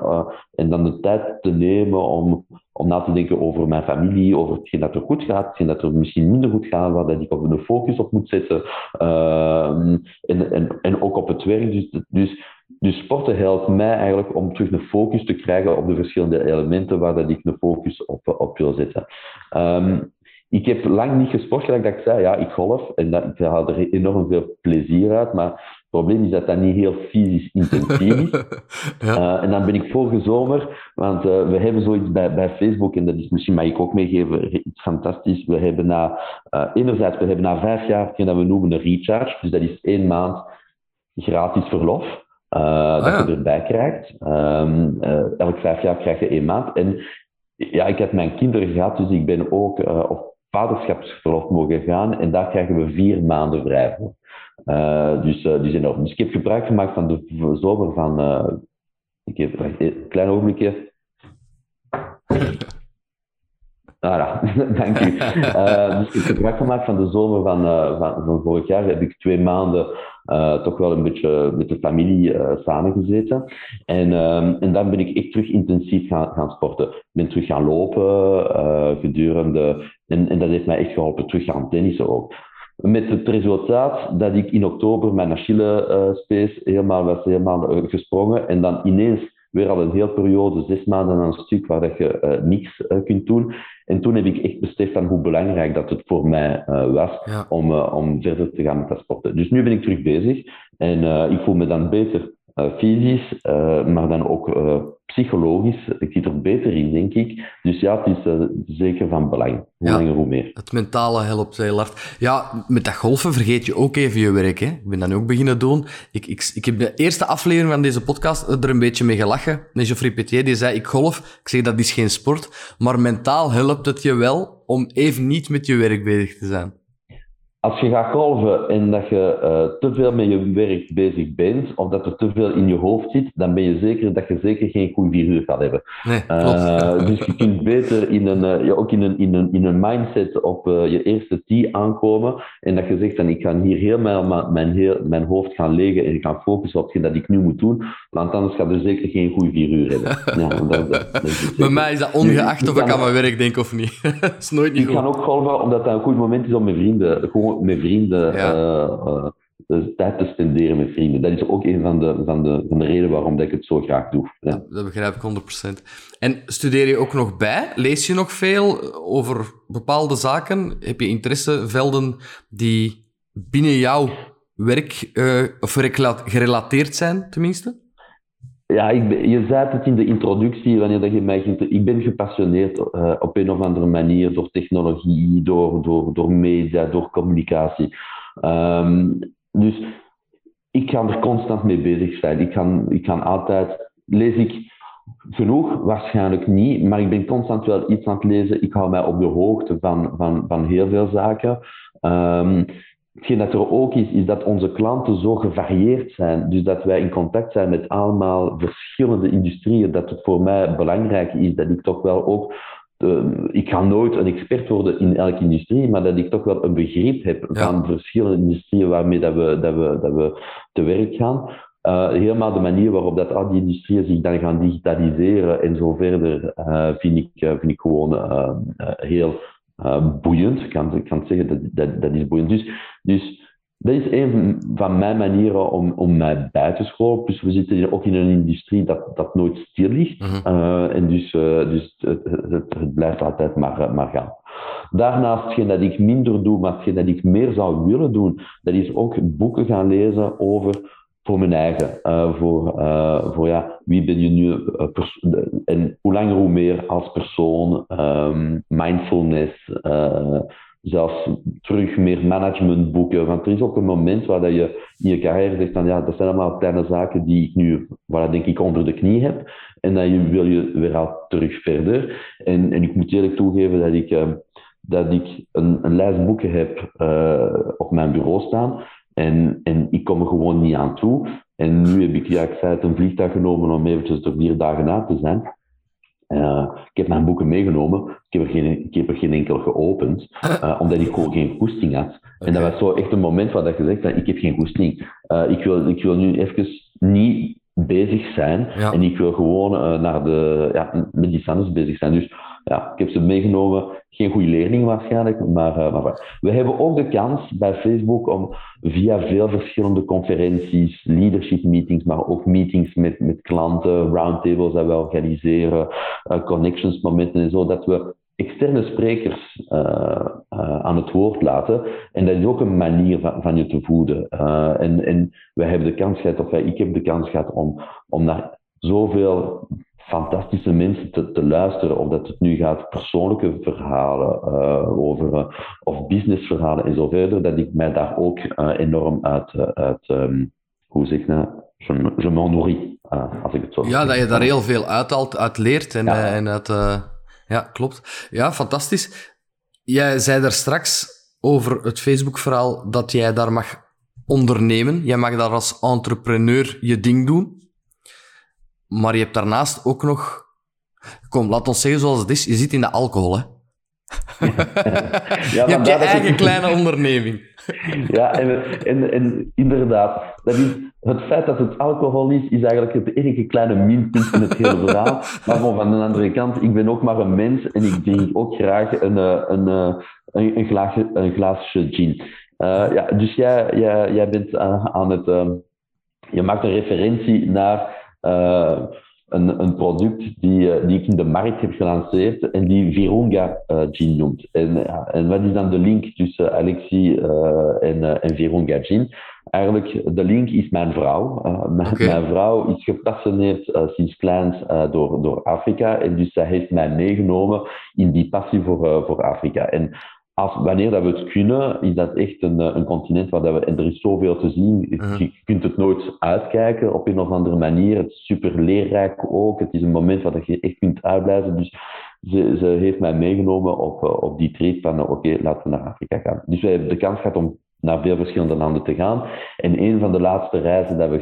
en dan de tijd te nemen om na te denken over mijn familie, over hetgeen dat er goed gaat, hetgeen dat er misschien minder goed gaat, waar dat ik op de focus op moet zetten. En ook op het werk. Dus sporten helpt mij eigenlijk om terug een focus te krijgen op de verschillende elementen waar dat ik een focus op wil zetten. Ik heb lang niet gesport, gelijk dat ik zei, ja, ik golf en ik haal er enorm veel plezier uit, maar het probleem is dat dat niet heel fysisch intensief is. Ja. En dan ben ik vorige zomer, want we hebben zoiets bij Facebook, en dat is misschien, mag ik ook meegeven, iets fantastisch. We hebben na 5 jaar, dat we noemen een recharge, dus dat is 1 maand gratis verlof. Dat je erbij krijgt. Elk 5 jaar krijg je 1 maand. En ja, ik heb mijn kinderen gehad, dus ik ben ook op vaderschapsverlof mogen gaan. En daar krijgen we 4 maanden vrij voor. Dus enorm. Dus ik heb gebruik gemaakt van de zomer van... een klein ogenblikje. Voilà, dank u. Dus ik heb gebruik gemaakt van de zomer van vorig jaar. Heb ik 2 maanden toch wel een beetje met de familie samengezeten. En dan ben ik echt terug intensief gaan sporten. Ik ben terug gaan lopen gedurende... En dat heeft mij echt geholpen, terug gaan tennissen ook. Met het resultaat dat ik in oktober mijn Achillespees helemaal was gesprongen en dan ineens... weer al een hele periode, 6 maanden aan een stuk, waar dat je niks kunt doen. En toen heb ik echt beseft van hoe belangrijk dat het voor mij was om verder te gaan met dat sporten. Dus nu ben ik terug bezig en ik voel me dan beter fysisch, maar dan ook psychologisch. Ik zit er beter in, denk ik. Dus ja, het is zeker van belang. Hoe langer, hoe meer. Het mentale helpt heel hard. Ja, met dat golfen vergeet je ook even je werk. Hè? Ik ben dat nu ook beginnen doen. Ik heb de eerste aflevering van deze podcast er een beetje mee gelachen. En Geoffrey Petier, die zei, ik golf. Ik zeg, dat is geen sport. Maar mentaal helpt het je wel om even niet met je werk bezig te zijn. Als je gaat golven en dat je te veel met je werk bezig bent, of dat er te veel in je hoofd zit, dan ben je zeker dat je zeker geen goede 4 uur gaat hebben. Nee, dus je kunt beter in een mindset op je eerste tee aankomen en dat je zegt, dan ik ga hier helemaal mijn hoofd gaan legen en gaan focussen op hetgeen dat ik nu moet doen, want anders gaat er zeker geen goede 4 uur hebben. Ja, dat bij mij is dat ongeacht of ik aan mijn werk denk of niet. Dat is nooit niet goed. Ik kan ook golven omdat dat een goed moment is om met vrienden tijd te spenderen met vrienden. Dat is ook een van de redenen waarom dat ik het zo graag doe. Ja. Dat begrijp ik 100%. En studeer je ook nog bij? Lees je nog veel over bepaalde zaken? Heb je interessevelden die binnen jouw werk of gerelateerd zijn, tenminste? Ja, je zei het in de introductie, wanneer dat je mij... Ik ben gepassioneerd op een of andere manier door technologie, door media, door communicatie. Dus ik ga er constant mee bezig zijn. Ik ga altijd... Lees ik genoeg? Waarschijnlijk niet. Maar ik ben constant wel iets aan het lezen. Ik hou mij op de hoogte van heel veel zaken. Hetgeen dat er ook is dat onze klanten zo gevarieerd zijn. Dus dat wij in contact zijn met allemaal verschillende industrieën. Dat het voor mij belangrijk is dat ik toch wel ook... ik ga nooit een expert worden in elke industrie, maar dat ik toch wel een begrip heb van verschillende industrieën waarmee dat we te werk gaan. helemaal de manier waarop dat al die industrieën zich dan gaan digitaliseren en zo verder, vind ik gewoon heel boeiend. Ik kan het zeggen, dat is boeiend. Dus dat is een van mijn manieren om mij bij te scholen. Dus we zitten hier ook in een industrie dat nooit stil ligt. En dus het blijft altijd maar gaan. Daarnaast, hetgeen dat ik minder doe, maar hetgeen dat ik meer zou willen doen, dat is ook boeken gaan lezen over... Voor mijn eigen, voor ja, wie ben je nu en hoe langer hoe meer als persoon, mindfulness, zelfs terug meer managementboeken. Want er is ook een moment waar dat je in je carrière zegt van ja, dat zijn allemaal kleine zaken die ik nu, voilà, denk ik, onder de knie heb. En dan wil je weer al terug verder. En ik moet eerlijk toegeven dat ik een lijst boeken heb op mijn bureau staan. En ik kom er gewoon niet aan toe. En nu heb ik, ja, ik zei het, een vliegtuig genomen om eventjes er 4 dagen aan te zijn. Ik heb mijn boeken meegenomen. Ik heb er geen enkel geopend, omdat ik gewoon geen goesting had. Okay. En dat was zo echt een moment waar ik gezegd heb, ik heb geen goesting. Ik wil nu even niet bezig zijn. Ja. En ik wil gewoon met iets anders bezig zijn. Dus ja, ik heb ze meegenomen. Geen goede leerling waarschijnlijk, maar we hebben ook de kans bij Facebook om via veel verschillende conferenties, leadership meetings, maar ook meetings met klanten, roundtables dat we organiseren, connections momenten en zo, dat we externe sprekers aan het woord laten. En dat is ook een manier van je te voeden. En wij hebben de kans gehad, of ik heb de kans gehad om naar zoveel fantastische mensen te luisteren, of dat het nu gaat persoonlijke verhalen of businessverhalen en zo verder, dat ik mij daar ook enorm uit hoe zeg ik nou, je m'en nourris, als ik het zo zeg. Ja, dat je daar heel veel uit leert en, ja. En uit... ja, klopt. Ja, fantastisch. Jij zei daar straks over het Facebook-verhaal dat jij daar mag ondernemen. Jij mag daar als entrepreneur je ding doen. Maar je hebt daarnaast ook nog... Kom, laat ons zeggen zoals het is. Je zit in de alcohol, hè? Ja, je hebt je eigen kleine onderneming. Ja, en inderdaad. Dat is, het feit dat het alcohol is eigenlijk het enige kleine minpunt in het hele verhaal. Maar van de andere kant, ik ben ook maar een mens en ik drink ook graag een glaasje gin. Ja, dus jij bent aan het... je maakt een referentie naar... Een product die ik in de markt heb gelanceerd en die Virunga Gin noemt. En wat is dan de link tussen Alexis en Virunga Gin? Eigenlijk, de link is mijn vrouw. Okay. Mijn vrouw is gepassioneerd sinds kleins door Afrika en dus zij heeft mij meegenomen in die passie voor Afrika. En wanneer dat we het kunnen, is dat echt een continent waar dat we... En er is zoveel te zien. Je kunt het nooit uitkijken op een of andere manier. Het is super leerrijk ook. Het is een moment waar dat je echt kunt uitblijven. Dus ze heeft mij meegenomen op die trip van... Oké, laten we naar Afrika gaan. Dus we hebben de kans gehad om naar veel verschillende landen te gaan. En een van de laatste reizen dat we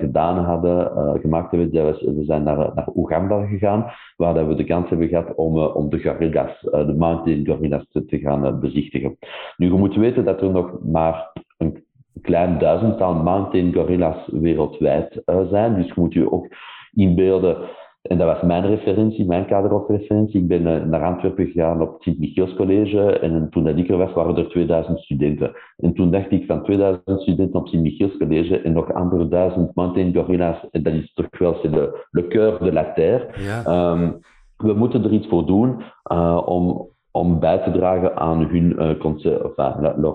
gemaakt hebben, we zijn naar Oeganda gegaan, waar dat we de kans hebben gehad om de gorilla's, de mountain gorilla's, te gaan bezichtigen. Nu, je moet weten dat er nog maar een klein 1000-tal mountain gorilla's wereldwijd zijn. Dus je moet je ook inbeelden... En dat was mijn referentie, mijn kaderreferentie. Ik ben naar Antwerpen gegaan op het Sint-Michiels College. En toen dat ik er was, waren er 2000 studenten. En toen dacht ik van 2000 studenten op het Sint-Michiels College en nog andere 1000 mountain gorilla's. En dat is toch wel le cœur de la terre. Ja. We moeten er iets voor doen om bij te dragen aan hun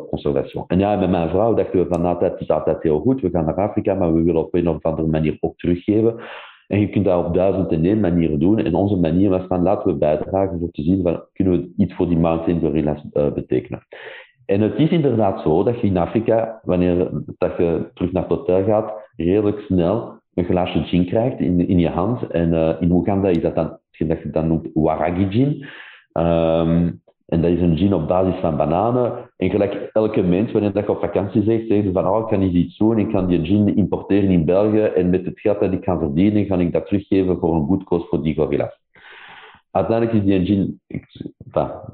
conservatie. En ja, met mijn vrouw dachten we van het is altijd heel goed. We gaan naar Afrika, maar we willen op een of andere manier ook teruggeven. En je kunt dat op 1001 manieren doen. En onze manier was van, laten we bijdragen voor te zien van, kunnen we iets voor die mountain gorilla's betekenen. En het is inderdaad zo dat je in Afrika, wanneer dat je terug naar het hotel gaat, redelijk snel een glaasje gin krijgt in je hand. En in Oeganda is dat dan, dat je dan noemt, waragi gin. En dat is een gin op basis van bananen. En gelijk elke mens, wanneer ik op vakantie zeg, zeggen ze van, ik kan niet iets doen, ik kan die gin importeren in België en met het geld dat ik kan verdienen, ga ik dat teruggeven voor een good cause voor die gorilla's. Uiteindelijk is die gin,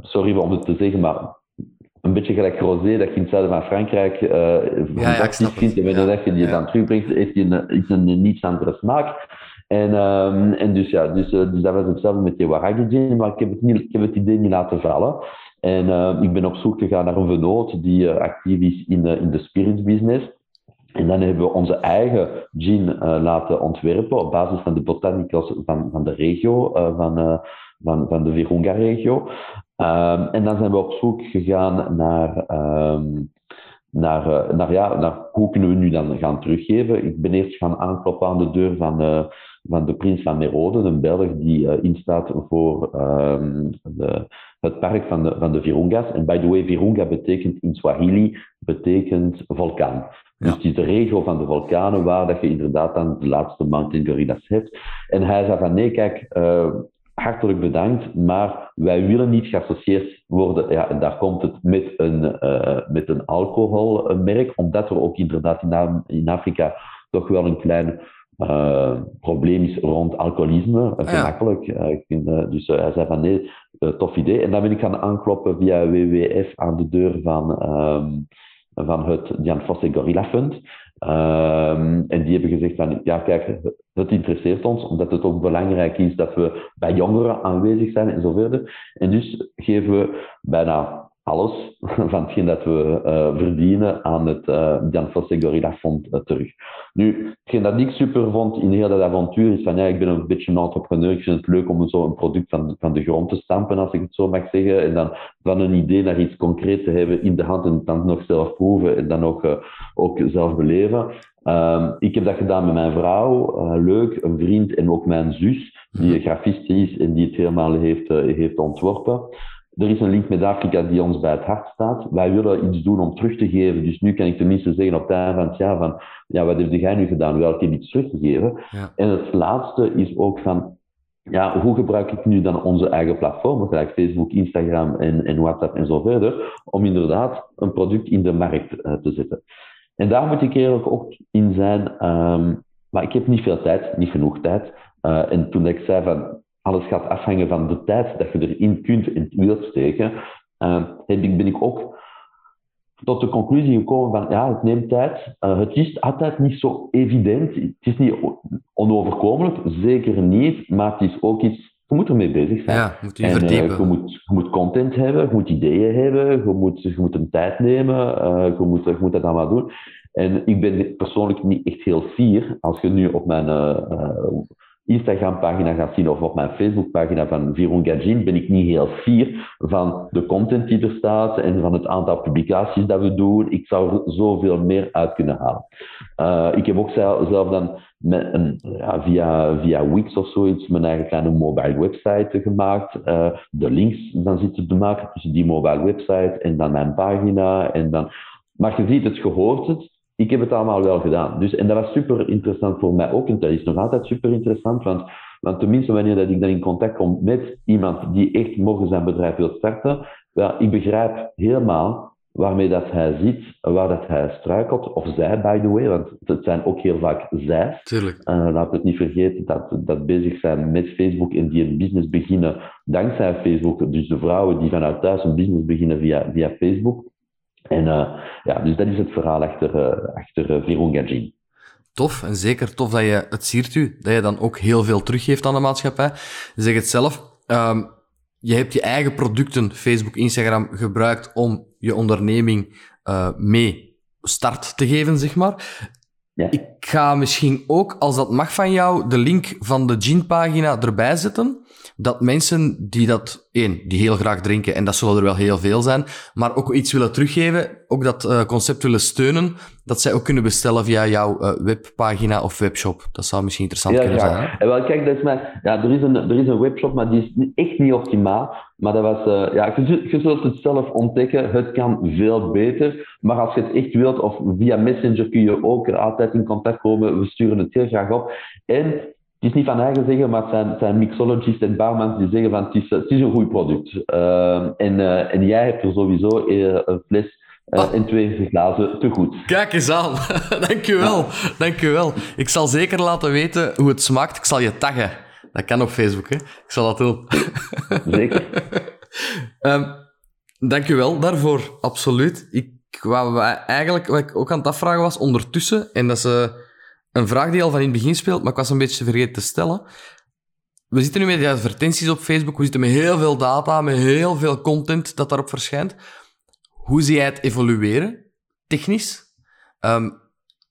sorry om het te zeggen, maar een beetje gelijk Rosé, dat je in het zuiden van Frankrijk fantastisch vindt. En wanneer dat je die dan terugbrengt, heeft hij een niets andere smaak. Dus dat was hetzelfde met die Waragi Gin, maar ik heb het idee niet laten vallen. En ik ben op zoek gegaan naar een vennoot die actief is in de spirits business. En dan hebben we onze eigen gin laten ontwerpen op basis van de botanicals van de regio, van de Virunga-regio. En dan zijn we op zoek gegaan naar hoe kunnen we nu dan gaan teruggeven. Ik ben eerst gaan aankloppen aan de deur van de Prins van Merode, een Belg die instaat voor het park van de Virunga's. En by the way, Virunga betekent in Swahili vulkaan. Ja. Dus het is de regio van de vulkanen waar dat je inderdaad dan de laatste mountain gorillas hebt. En hij zei van nee, kijk, hartelijk bedankt, maar wij willen niet geassocieerd worden. Ja, en daar komt het met een alcoholmerk, omdat er ook inderdaad in Afrika toch wel een klein probleem is rond alcoholisme. Gemakkelijk. Dus hij zei van nee, tof idee. En dan ben ik gaan aankloppen via WWF aan de deur van het Dian Fossey Gorilla Fund. En die hebben gezegd van, ja kijk, het interesseert ons, omdat het ook belangrijk is dat we bij jongeren aanwezig zijn en zo verder. En dus geven we bijna alles van hetgeen dat we verdienen aan het Dian Fossey Gorilla Fund terug. Nu, hetgeen dat ik super vond in heel dat avontuur is van, ja, ik ben een beetje een entrepreneur, ik vind het leuk om zo een product van de grond te stampen, als ik het zo mag zeggen, en dan van een idee naar iets concreets te hebben in de hand en dan nog zelf proeven en dan ook zelf beleven. Ik heb dat gedaan met mijn vrouw, leuk, een vriend en ook mijn zus, die grafiste is en die het helemaal heeft ontworpen. Er is een link met Afrika die ons bij het hart staat. Wij willen iets doen om terug te geven. Dus nu kan ik tenminste zeggen op het einde van het jaar van... Ja, wat heb jij nu gedaan? Wel, ik heb iets teruggegeven. Ja. En het laatste is ook van... Ja, hoe gebruik ik nu dan onze eigen platformen, gelijk Facebook, Instagram en WhatsApp en zo verder, om inderdaad een product in de markt te zetten. En daar moet ik eerlijk ook in zijn. Maar ik heb niet veel tijd, niet genoeg tijd. En toen ik zei van... Alles gaat afhangen van de tijd dat je erin kunt en wilt steken. Ben ik ook tot de conclusie gekomen van, ja, het neemt tijd. Het is altijd niet zo evident. Het is niet onoverkomelijk, zeker niet. Maar het is ook iets, je moet ermee bezig zijn. Ja, moet je verdiepen. Je moet content hebben, je moet ideeën hebben, je moet een tijd nemen, je moet dat allemaal doen. En ik ben persoonlijk niet echt heel fier als je nu op mijn... Instagram-pagina gaat zien of op mijn Facebook-pagina van Virunga Gin ben ik niet heel fier van de content die er staat en van het aantal publicaties dat we doen. Ik zou er zoveel meer uit kunnen halen. Ik heb ook zelf dan met via Wix of zoiets mijn eigen kleine mobile website gemaakt. De links dan zitten te maken tussen die mobile website en dan mijn pagina. En dan... Maar je ziet het, je hoort het. Ik heb het allemaal wel gedaan. Dus, en dat was super interessant voor mij ook. En dat is nog altijd super interessant. Want tenminste, wanneer dat ik dan in contact kom met iemand die echt morgen zijn bedrijf wil starten, wel, ik begrijp helemaal waarmee dat hij zit, waar dat hij struikelt. Of zij, by the way, want het zijn ook heel vaak zij. Tuurlijk. Laat het niet vergeten dat bezig zijn met Facebook en die een business beginnen dankzij Facebook. Dus de vrouwen die vanuit thuis een business beginnen via Facebook. Dus dat is het verhaal achter Virunga Gin. Tof, en zeker tof dat je het ziet u, dat je dan ook heel veel teruggeeft aan de maatschappij. Je zegt het zelf, je hebt je eigen producten, Facebook, Instagram, gebruikt om je onderneming mee start te geven, zeg maar. Ja. Ik ga misschien ook, als dat mag van jou, de link van de gin-pagina erbij zetten. Dat mensen die die heel graag drinken, en dat zullen er wel heel veel zijn, maar ook iets willen teruggeven, ook dat concept willen steunen, dat zij ook kunnen bestellen via jouw webpagina of webshop. Dat zou misschien interessant kunnen zijn. Hè? En wel, kijk, dat is er is een webshop, maar die is echt niet optimaal. Maar dat was, je zult het zelf ontdekken, het kan veel beter. Maar als je het echt wilt, of via Messenger kun je ook altijd in contact komen. We sturen het heel graag op. En... Het is niet van eigen zeggen, maar het zijn mixologisten en barmans die zeggen van het is een goed product. En jij hebt er sowieso een fles en 2 glazen te goed. Kijk eens aan. Dank je wel. Ik zal zeker laten weten hoe het smaakt. Ik zal je taggen. Dat kan op Facebook, hè. Ik zal dat doen. Zeker. Dank u wel daarvoor, absoluut. Wat ik ook aan het afvragen was ondertussen, en dat is een vraag die al van in het begin speelt, maar ik was een beetje vergeten te stellen. We zitten nu met die advertenties op Facebook, we zitten met heel veel data, met heel veel content dat daarop verschijnt. Hoe zie jij het evolueren, technisch?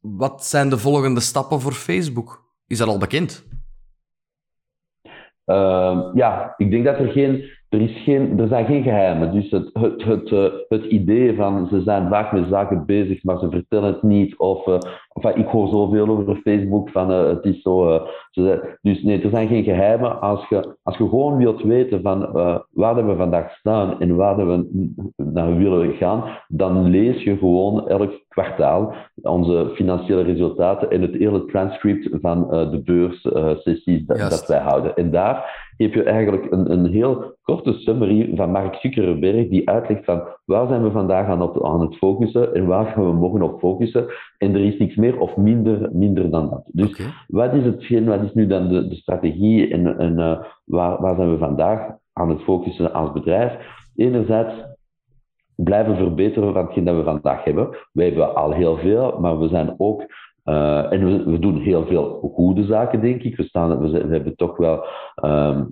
Wat zijn de volgende stappen voor Facebook? Is dat al bekend? Ja, ik denk dat er zijn geen geheimen. Dus het idee van ze zijn vaak met zaken bezig, maar ze vertellen het niet. Of ik hoor zoveel over Facebook van het is zo. Dus nee, er zijn geen geheimen. Als je gewoon wilt weten van waar dat we vandaag staan en waar dat we naar willen gaan, dan lees je gewoon elk kwartaal onze financiële resultaten en het hele transcript van de beurssessies dat wij houden. En daar heb je eigenlijk een heel korte summary van Mark Zuckerberg die uitlegt van waar zijn we vandaag aan het focussen en waar gaan we morgen op focussen. En er is niks meer of minder dan dat. Dus okay. Wat is nu dan de strategie en waar zijn we vandaag aan het focussen als bedrijf? Enerzijds blijven verbeteren van hetgeen dat we vandaag hebben. Wij hebben al heel veel, maar we zijn ook... En we doen heel veel goede zaken, denk ik. We hebben toch wel...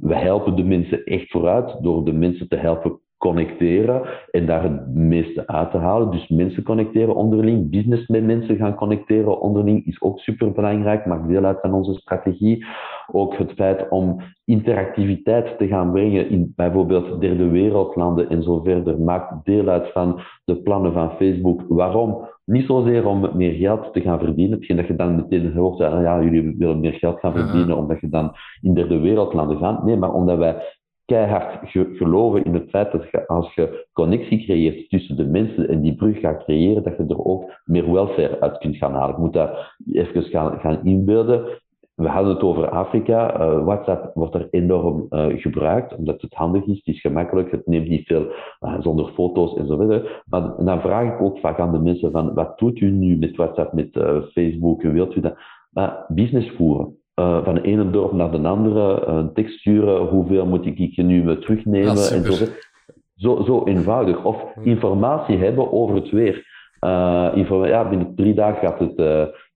We helpen de mensen echt vooruit door de mensen te helpen connecteren en daar het meeste uit te halen. Dus mensen connecteren onderling, business met mensen gaan connecteren onderling is ook superbelangrijk, maakt deel uit van onze strategie. Ook het feit om interactiviteit te gaan brengen in bijvoorbeeld derde wereldlanden en zo verder, maakt deel uit van de plannen van Facebook. Waarom? Niet zozeer om meer geld te gaan verdienen, hetgeen dat je dan meteen hoort, ja, jullie willen meer geld gaan verdienen omdat je dan in derde wereldlanden gaat. Nee, maar omdat wij keihard geloven in het feit dat je, als je connectie creëert tussen de mensen en die brug gaat creëren, dat je er ook meer welfare uit kunt gaan halen. Ik moet dat even gaan inbeelden. We hadden het over Afrika. WhatsApp wordt er enorm gebruikt, omdat het handig is, het is gemakkelijk, het neemt niet veel zonder foto's en zo verder. Maar en dan vraag ik ook vaak aan de mensen van, wat doet u nu met WhatsApp, met Facebook, wilt u dat? Maar business voeren. Van de ene dorp naar de andere, een tekst sturen, hoeveel moet ik je nu terugnemen, enzovoort. Zo eenvoudig. Of informatie hebben over het weer. Binnen 3 dagen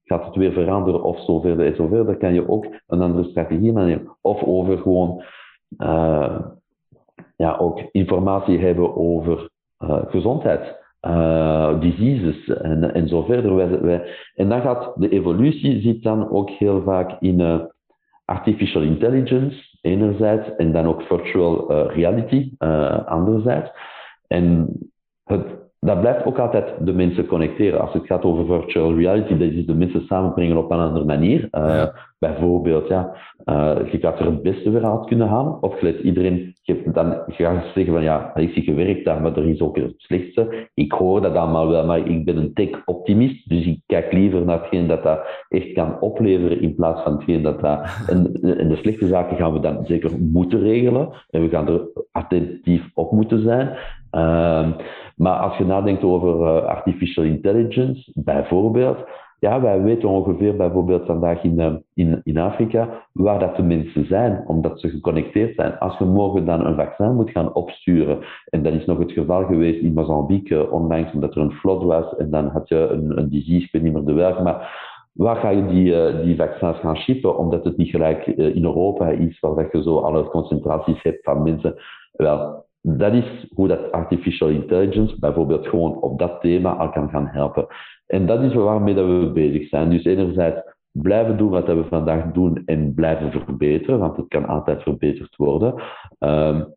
gaat het weer veranderen, of zo verder en zo verder. Dan kan je ook een andere strategie nemen. Of over gewoon ook informatie hebben over gezondheid. Diseases en zo verder. En dan gaat de evolutie zit dan ook heel vaak in artificial intelligence enerzijds en dan ook virtual reality anderzijds. En dat blijft ook altijd de mensen connecteren. Als het gaat over virtual reality, dat is de mensen samenbrengen op een andere manier. Bijvoorbeeld, je gaat er het beste weer uit kunnen halen. Of iedereen gaat zeggen van, ja, ik gewerkt daar, maar er is ook het slechtste. Ik hoor dat allemaal wel, maar ik ben een tech-optimist. Dus ik kijk liever naar hetgeen dat echt kan opleveren in plaats van hetgeen dat... En de slechte zaken gaan we dan zeker moeten regelen. En we gaan er attentief op moeten zijn. Maar als je nadenkt over artificial intelligence, bijvoorbeeld... Ja, wij weten ongeveer bijvoorbeeld vandaag in Afrika waar dat de mensen zijn, omdat ze geconnecteerd zijn. Als je morgen dan een vaccin moet gaan opsturen, en dat is nog het geval geweest in Mozambique onlangs, omdat er een vlot was en dan had je een disease, ik weet niet meer de welk, maar... Waar ga je die vaccins gaan shippen? Omdat het niet gelijk in Europa is, waar dat je zo alle concentraties hebt van mensen. Wel, dat is hoe dat artificial intelligence bijvoorbeeld gewoon op dat thema al kan gaan helpen. En dat is waarmee dat we bezig zijn. Dus enerzijds blijven doen wat we vandaag doen en blijven verbeteren, want het kan altijd verbeterd worden.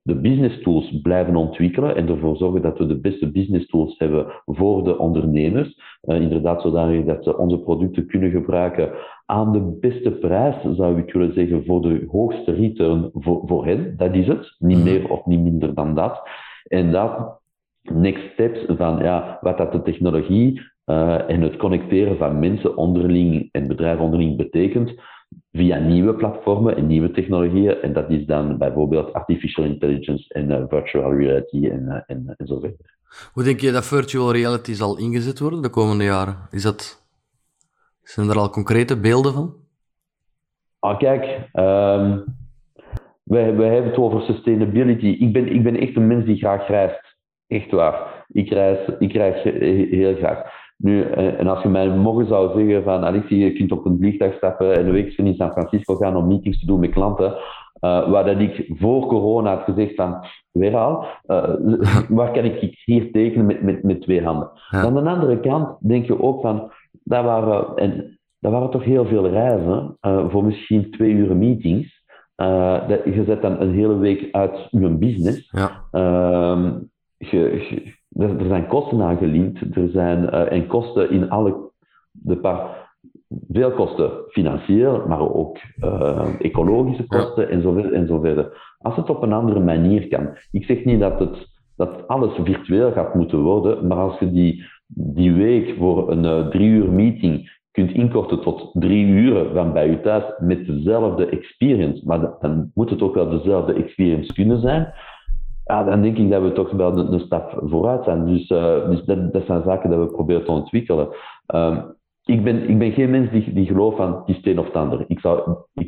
De business tools blijven ontwikkelen en ervoor zorgen dat we de beste business tools hebben voor de ondernemers. Inderdaad, zodanig dat ze onze producten kunnen gebruiken aan de beste prijs, zou ik willen zeggen, voor de hoogste return voor hen. Dat is het. Niet meer of niet minder dan dat. En dat next steps van wat dat de technologie en het connecteren van mensen onderling en bedrijven onderling betekent via nieuwe platformen en nieuwe technologieën. En dat is dan bijvoorbeeld artificial intelligence en virtual reality en zo verder. Hoe denk je dat virtual reality zal ingezet worden de komende jaren? Zijn er al concrete beelden van? Kijk... We hebben het over sustainability. Ik ben echt een mens die graag reist. Echt waar. Ik reis heel graag. Nu, en als je mij morgen zou zeggen van Alexie, je kunt op een vliegtuig stappen en een week in San Francisco gaan om meetings te doen met klanten, waar dat ik voor corona had gezegd van, weer al, waar kan ik hier tekenen met twee handen? Ja. Aan de andere kant denk je ook van, dat waren toch heel veel reizen, voor misschien 2 uur meetings. Je zet dan een hele week uit je business. Ja. Er zijn kosten aan gelinkt. Er zijn en kosten in alle... Veel kosten, financieel, maar ook ecologische kosten, ja, en zo verder. Als het op een andere manier kan. Ik zeg niet dat alles virtueel gaat moeten worden, maar als je die week voor een 3 uur meeting kunt inkorten tot 3 uren van bij je thuis met dezelfde experience, maar dan moet het ook wel dezelfde experience kunnen zijn, dan denk ik dat we toch wel een stap vooruit zijn. Dus dat zijn zaken dat we proberen te ontwikkelen. Ik ben geen mens die gelooft van het is het een of het ander.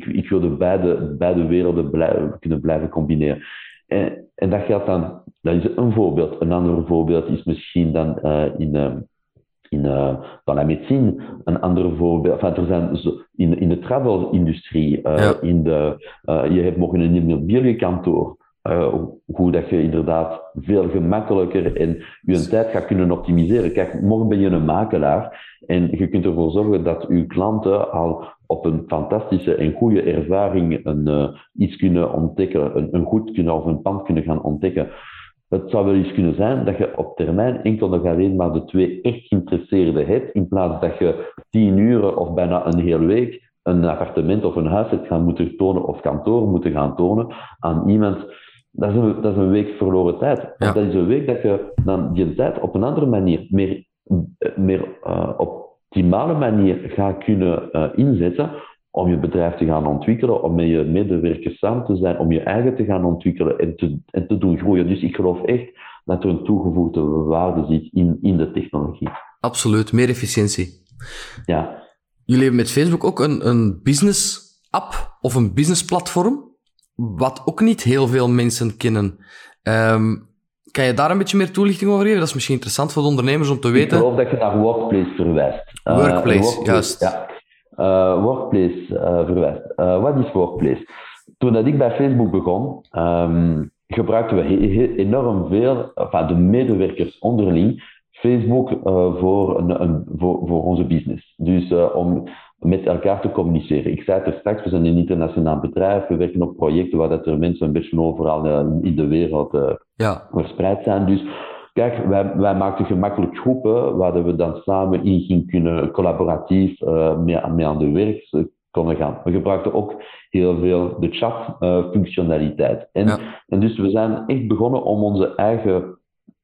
Ik wil beide werelden kunnen blijven combineren. En dat geldt dan, dat is een voorbeeld. Een ander voorbeeld is misschien dan dans la médecine, een ander voorbeeld. Enfin, er zijn in de travel-industrie, je hebt morgen een immobiliënkantoor. Hoe dat je inderdaad veel gemakkelijker en je tijd gaat kunnen optimiseren. Kijk, morgen ben je een makelaar en je kunt ervoor zorgen dat je klanten al op een fantastische en goede ervaring iets kunnen ontdekken, een goed kunnen of een pand kunnen gaan ontdekken. Het zou wel eens kunnen zijn dat je op termijn enkel nog alleen maar de 2 echt geïnteresseerden hebt, in plaats dat je 10 uur of bijna een hele week een appartement of een huis hebt gaan moeten tonen of kantoor moeten gaan tonen aan iemand. Dat is een week verloren tijd. Ja. Dat is een week dat je dan die tijd op een andere manier, meer optimale manier gaat kunnen inzetten om je bedrijf te gaan ontwikkelen, om met je medewerkers samen te zijn, om je eigen te gaan ontwikkelen en te doen groeien. Dus ik geloof echt dat er een toegevoegde waarde zit in de technologie. Absoluut, meer efficiëntie. Ja. Jullie hebben met Facebook ook een business-app of een business-platform, wat ook niet heel veel mensen kennen. Kan je daar een beetje meer toelichting over geven? Dat is misschien interessant voor de ondernemers om te weten. Ik geloof dat je naar Workplace verwijst. Workplace, juist. Ja. Workplace verwijst. Wat is Workplace? Toen dat ik bij Facebook begon, gebruikten we enorm veel, enfin, de medewerkers onderling, Facebook voor onze business. Dus om met elkaar te communiceren. Ik zei het er straks, we zijn een internationaal bedrijf, we werken op projecten waar dat er mensen een beetje overal in de wereld verspreid zijn. Dus kijk, wij maakten gemakkelijk groepen waar we dan samen in gingen kunnen collaboratief mee aan de werk konden gaan. We gebruikten ook heel veel de chat-functionaliteit. En dus we zijn echt begonnen om onze eigen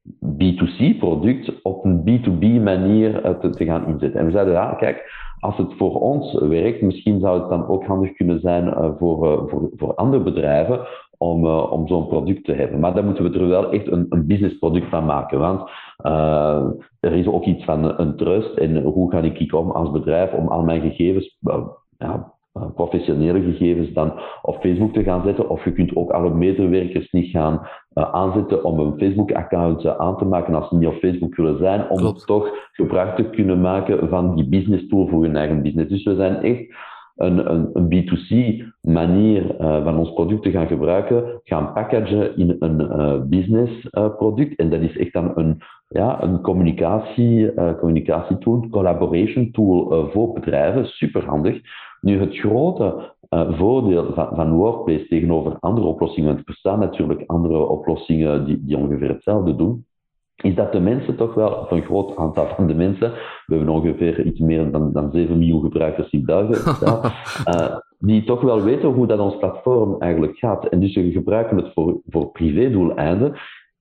B2C-product op een B2B-manier te gaan inzetten. En we zeiden, ja, kijk, als het voor ons werkt, misschien zou het dan ook handig kunnen zijn voor andere bedrijven om zo'n product te hebben. Maar dan moeten we er wel echt een businessproduct van maken, want er is ook iets van een trust en hoe ga ik om als bedrijf om al mijn gegevens... professionele gegevens dan op Facebook te gaan zetten, of je kunt ook alle medewerkers niet gaan aanzetten om een Facebook-account aan te maken als ze niet op Facebook willen zijn, om toch gebruik te kunnen maken van die business tool voor hun eigen business. Dus we zijn echt een B2C manier van ons product te gaan gebruiken, gaan packagen in een business product, en dat is echt dan een communicatietool, collaboration tool voor bedrijven, superhandig. Nu, het grote voordeel van Workplace tegenover andere oplossingen, want er bestaan natuurlijk andere oplossingen die ongeveer hetzelfde doen, is dat de mensen toch wel, of een groot aantal van de mensen, we hebben ongeveer iets meer dan 7 miljoen gebruikers in België, die toch wel weten hoe dat ons platform eigenlijk gaat. En dus we gebruiken het voor privédoeleinden.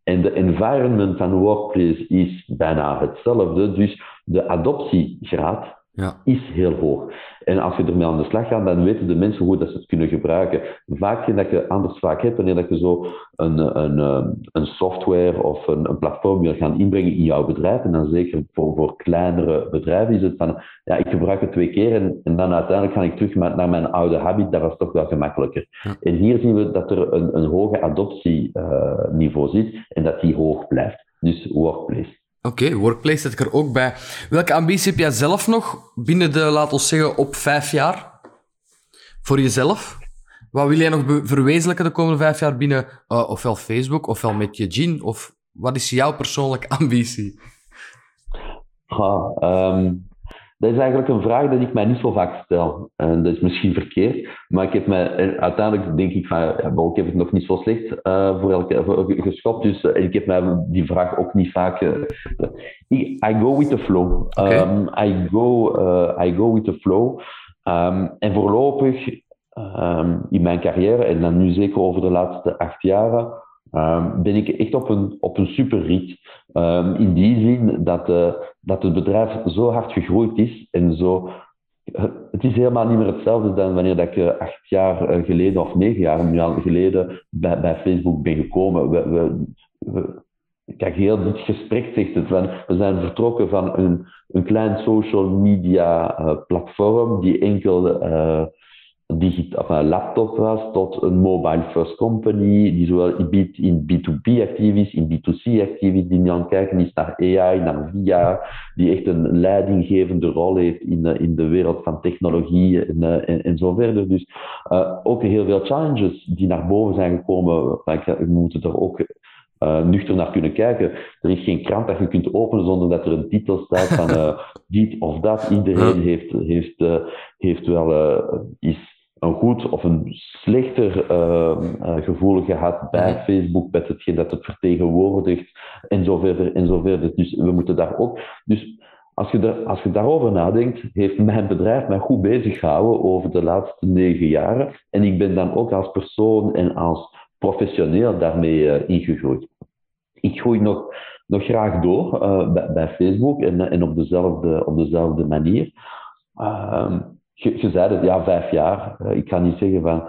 En de environment van Workplace is bijna hetzelfde, dus de adoptiegraad is heel hoog. En als je ermee aan de slag gaat, dan weten de mensen hoe dat ze het kunnen gebruiken. Vaak dat je anders vaak hebt, wanneer dat je zo een software of een platform wil gaan inbrengen in jouw bedrijf, en dan zeker voor kleinere bedrijven is het van, ja, ik gebruik het 2 keer en dan uiteindelijk ga ik terug naar mijn oude habit, dat was toch wel gemakkelijker. Ja. En hier zien we dat er een hoge adoptieniveau zit en dat die hoog blijft. Dus Workplace. Oké, Workplace zet ik er ook bij. Welke ambitie heb jij zelf nog binnen de, laat ons zeggen, op 5 jaar? Voor jezelf? Wat wil jij nog verwezenlijken de komende 5 jaar binnen ofwel Facebook, ofwel met je Gin? Of wat is jouw persoonlijke ambitie? Dat is eigenlijk een vraag die ik mij niet zo vaak stel. Dat is misschien verkeerd, maar ik heb mij uiteindelijk, denk ik, van ik heb het nog niet zo slecht voor geschopt, dus ik heb mij die vraag ook niet vaak... I go with the flow. Okay. I go with the flow. En voorlopig, in mijn carrière, en dan nu zeker over de laatste 8 jaren, ben ik echt op een superrit. In die zin dat het bedrijf zo hard gegroeid is en zo... Het is helemaal niet meer hetzelfde dan wanneer dat ik 8 jaar geleden of 9 jaar geleden bij Facebook ben gekomen. Kijk, heel dit gesprek zegt het. We zijn vertrokken van een klein social media platform die enkel... een laptop was, tot een mobile first company, die zowel in B2B actief is, in B2C actief is, die aan het kijken is naar AI, naar VR, die echt een leidinggevende rol heeft in de wereld van technologie en zo verder. Dus ook heel veel challenges die naar boven zijn gekomen, we moeten er ook nuchter naar kunnen kijken. Er is geen krant dat je kunt openen zonder dat er een titel staat van dit of dat. Iedereen heeft wel... is een goed of een slechter gevoel gehad bij Facebook, met hetgeen dat het vertegenwoordigt, en zo verder, en zo verder. Dus we moeten daar ook... Dus als je daarover nadenkt, heeft mijn bedrijf mij goed bezig gehouden over de laatste 9 jaren. En ik ben dan ook als persoon en als professioneel daarmee ingegroeid. Ik groei nog graag door bij Facebook en op dezelfde manier. Je zei dat, 5 jaar. Ik ga niet zeggen van,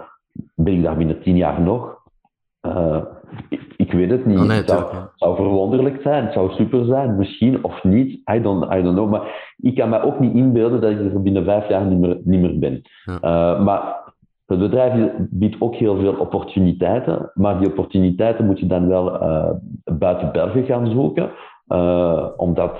ben ik daar binnen 10 jaar nog? Ik weet het niet. Oh nee, het zou verwonderlijk zijn, het zou super zijn, misschien of niet. I don't know. Maar ik kan mij ook niet inbeelden dat ik er binnen 5 jaar niet meer ben. Ja. Maar het bedrijf biedt ook heel veel opportuniteiten, maar die opportuniteiten moet je dan wel buiten België gaan zoeken, omdat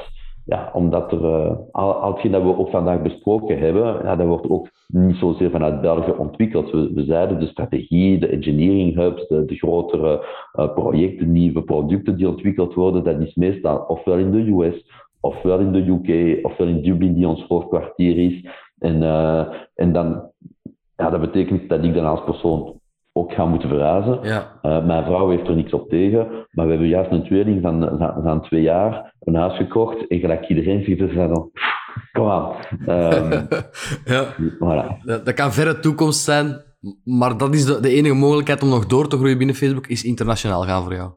er al hetgeen dat we ook vandaag besproken hebben, dat wordt ook niet zozeer vanuit België ontwikkeld. We zeiden de strategie, de engineering hubs, de grotere projecten, nieuwe producten die ontwikkeld worden, dat is meestal ofwel in de US, ofwel in de UK, ofwel in Dublin, die ons hoofdkwartier is. En dan, dat betekent dat ik dan als persoon ook gaan moeten verhuizen. Ja. Mijn vrouw heeft er niks op tegen, maar we hebben juist een tweeling van 2 jaar een huis gekocht en gelijk iedereen ziet er dan, kom aan. Ja. Voilà. Dat kan verre toekomst zijn, maar dat is de enige mogelijkheid om nog door te groeien binnen Facebook, is internationaal gaan voor jou.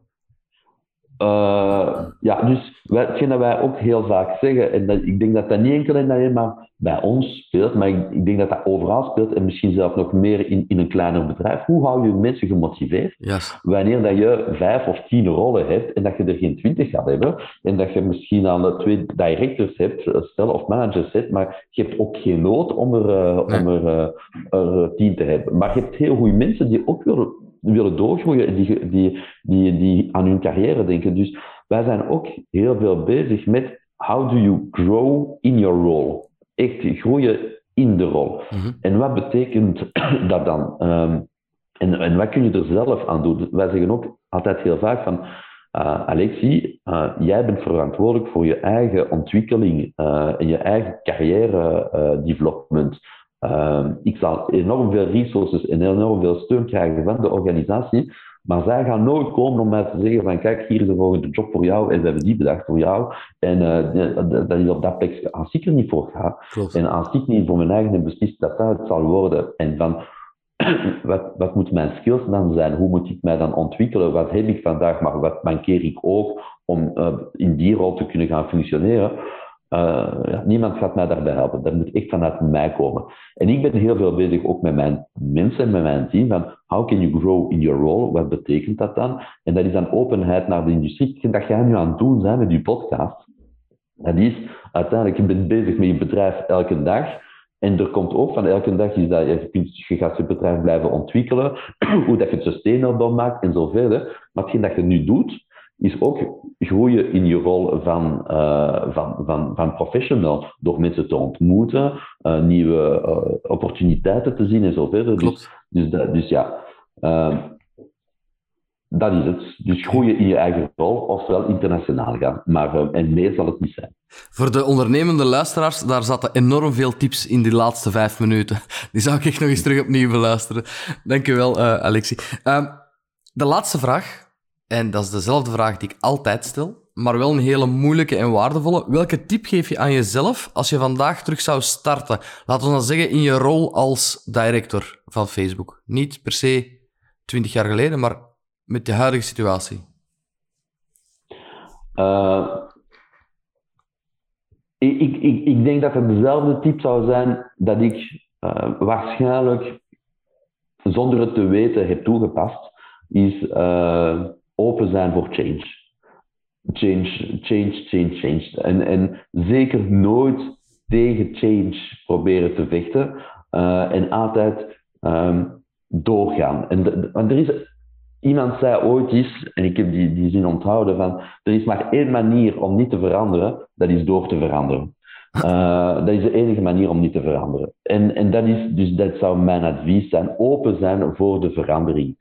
Dus hetgeen dat wij ook heel vaak zeggen, en dat, ik denk dat dat niet enkel en alleen maar bij ons speelt, maar ik denk dat dat overal speelt en misschien zelfs nog meer in een kleiner bedrijf. Hoe hou je mensen gemotiveerd? Yes. Wanneer dat je 5 of 10 rollen hebt en dat je er geen 20 gaat hebben en dat je misschien al 2 directors hebt, stel, of managers hebt, maar je hebt ook geen nood om er 10 te hebben. Maar je hebt heel goede mensen die ook willen doorgroeien, die aan hun carrière denken. Dus wij zijn ook heel veel bezig met how do you grow in your role? Echt groeien in de rol. Mm-hmm. En wat betekent dat dan? En wat kun je er zelf aan doen? Wij zeggen ook altijd heel vaak van, Alexis, jij bent verantwoordelijk voor je eigen ontwikkeling en je eigen carrière development. Ik zal enorm veel resources en enorm veel steun krijgen van de organisatie, maar zij gaan nooit komen om mij te zeggen van, kijk, hier is de volgende job voor jou en we hebben die bedacht voor jou. En dat is op dat plek, als ik er niet voor ga, klopt, en als ik niet voor mijn eigen heb beslist dat dat het zal worden, en van wat moeten mijn skills dan zijn, hoe moet ik mij dan ontwikkelen, wat heb ik vandaag, maar wat mankeer ik ook om in die rol te kunnen gaan functioneren. Niemand gaat mij daarbij helpen. Dat moet echt vanuit mij komen. En ik ben heel veel bezig ook met mijn mensen en met mijn team. Van how can you grow in your role? Wat betekent dat dan? En dat is dan openheid naar de industrie. Dat jij nu aan het doen bent met je podcast. Dat is uiteindelijk, je bent bezig met je bedrijf elke dag. En er komt ook van elke dag is dat je gaat je bedrijf blijven ontwikkelen. Hoe dat je het sustainable maakt en zo verder. Maar hetgeen dat je nu doet, is ook groeien in je rol van professional, door mensen te ontmoeten, nieuwe opportuniteiten te zien en zo verder. Dus dat is het. Dus groeien in je eigen rol, ofwel internationaal gaan. Maar en meer zal het niet zijn. Voor de ondernemende luisteraars, daar zaten enorm veel tips in die laatste 5 minuten. Die zou ik echt nog eens terug opnieuw beluisteren. Dankjewel, Alexis. De laatste vraag, en dat is dezelfde vraag die ik altijd stel, maar wel een hele moeilijke en waardevolle. Welke tip geef je aan jezelf als je vandaag terug zou starten? Laten we dan zeggen, in je rol als director van Facebook. Niet per se 20 jaar geleden, maar met de huidige situatie? Ik denk dat het dezelfde tip zou zijn dat ik waarschijnlijk, zonder het te weten, heb toegepast, is open zijn voor change. Change. En zeker nooit tegen change proberen te vechten en altijd doorgaan. Want er is... Iemand zei ooit eens, en ik heb die zin onthouden, van er is maar één manier om niet te veranderen, dat is door te veranderen. Dat is de enige manier om niet te veranderen. En dat is, dus dat zou mijn advies zijn, open zijn voor de verandering.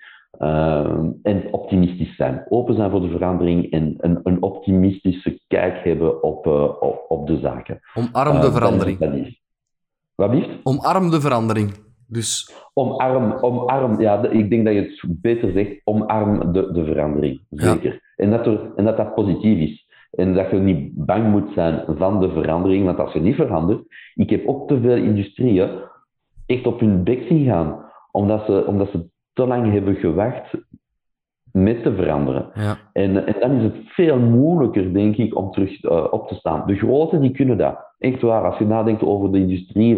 En optimistisch zijn. Open zijn voor de verandering en een optimistische kijk hebben op de zaken. Omarm de verandering. Wat blieft? Omarm de verandering. Dus... Omarm, ja, ik denk dat je het beter zegt, omarm de verandering, zeker. Ja. En dat positief is. En dat je niet bang moet zijn van de verandering, want als je niet verandert, ik heb ook te veel industrieën echt op hun bek zien gaan, omdat ze te lang hebben gewacht met te veranderen. Ja. En dan is het veel moeilijker, denk ik, om terug op te staan. De grote, die kunnen dat. Echt waar, als je nadenkt over de industrie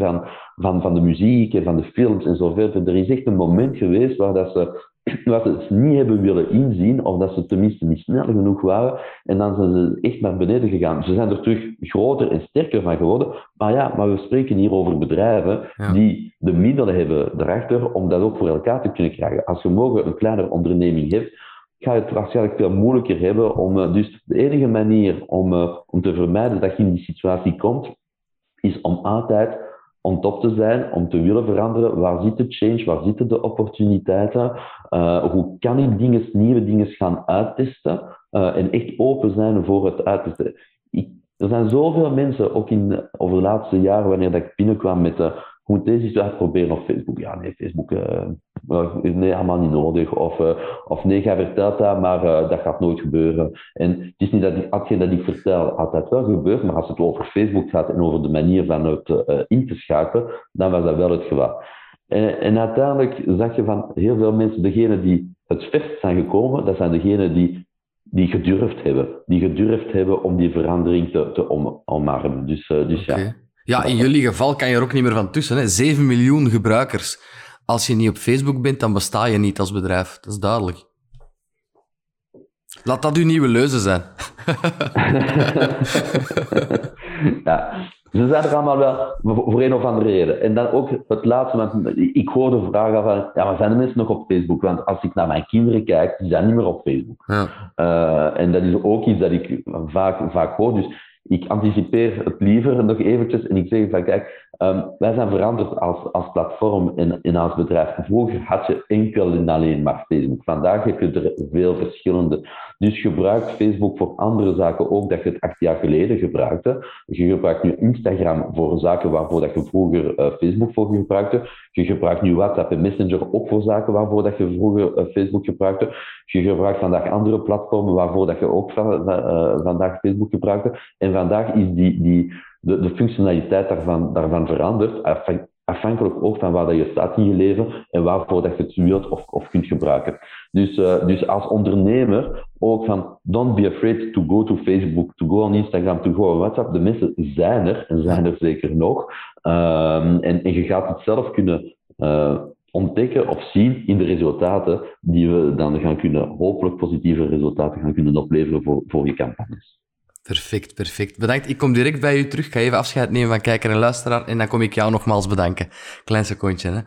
van de muziek en van de films en zo verder, er is echt een moment geweest waar dat ze het niet hebben willen inzien, of dat ze tenminste niet snel genoeg waren, en dan zijn ze echt naar beneden gegaan. Ze zijn er terug groter en sterker van geworden, maar we spreken hier over bedrijven die de middelen hebben erachter om dat ook voor elkaar te kunnen krijgen. Als je morgen een kleinere onderneming hebt, ga je het waarschijnlijk veel moeilijker hebben om... Dus de enige manier om te vermijden dat je in die situatie komt, is om altijd on top te zijn, om te willen veranderen. Waar zit de change? Waar zitten de opportuniteiten? Hoe kan ik nieuwe dingen gaan uittesten? En echt open zijn voor het uittesten. Er zijn zoveel mensen, ook over de laatste jaren, wanneer dat ik binnenkwam met... Hoe deze is uitproberen op Facebook. Ja, nee, Facebook nee, helemaal niet nodig. Of nee, jij vertelt dat, maar dat gaat nooit gebeuren. En het is niet dat hetgeen dat ik vertel altijd wel gebeurt, maar als het over Facebook gaat en over de manier van het in te schakelen, dan was dat wel het geval. En uiteindelijk zag je van heel veel mensen, degenen die het verst zijn gekomen, dat zijn degenen die gedurfd hebben. Die gedurfd hebben om die verandering te omarmen. Dus okay. Ja. Ja, in jullie geval kan je er ook niet meer van tussen, hè. 7 miljoen gebruikers. Als je niet op Facebook bent, dan besta je niet als bedrijf. Dat is duidelijk. Laat dat uw nieuwe leuze zijn. Ja, ze zijn er allemaal wel voor een of andere reden. En dan ook het laatste, want ik hoor de vraag af van, ja, maar zijn de mensen nog op Facebook? Want als ik naar mijn kinderen kijk, die zijn niet meer op Facebook. Ja. En dat is ook iets dat ik vaak hoor, dus... Ik anticipeer het liever nog eventjes en ik zeg van kijk, wij zijn veranderd als platform en als bedrijf. Vroeger had je enkel en alleen maar Facebook. Vandaag heb je er veel verschillende. Dus gebruik Facebook voor andere zaken ook dat je het 8 jaar geleden gebruikte. Je gebruikt nu Instagram voor zaken waarvoor dat je vroeger Facebook voor gebruikte. Je gebruikt nu WhatsApp en Messenger ook voor zaken waarvoor dat je vroeger Facebook gebruikte. Je gebruikt vandaag andere platformen waarvoor dat je ook vandaag Facebook gebruikte. En vandaag is de functionaliteit daarvan veranderd, afhankelijk ook van waar dat je staat in je leven en waarvoor dat je het wilt of kunt gebruiken. Dus als ondernemer ook van don't be afraid to go to Facebook, to go on Instagram, to go on WhatsApp. De mensen zijn er en zijn er zeker nog. En je gaat het zelf kunnen ontdekken of zien in de resultaten die we dan gaan kunnen, hopelijk positieve resultaten gaan kunnen opleveren voor je campagnes. Perfect. Bedankt. Ik kom direct bij u terug. Ik ga even afscheid nemen van kijker en luisteraar en dan kom ik jou nogmaals bedanken. Klein secondje, hè.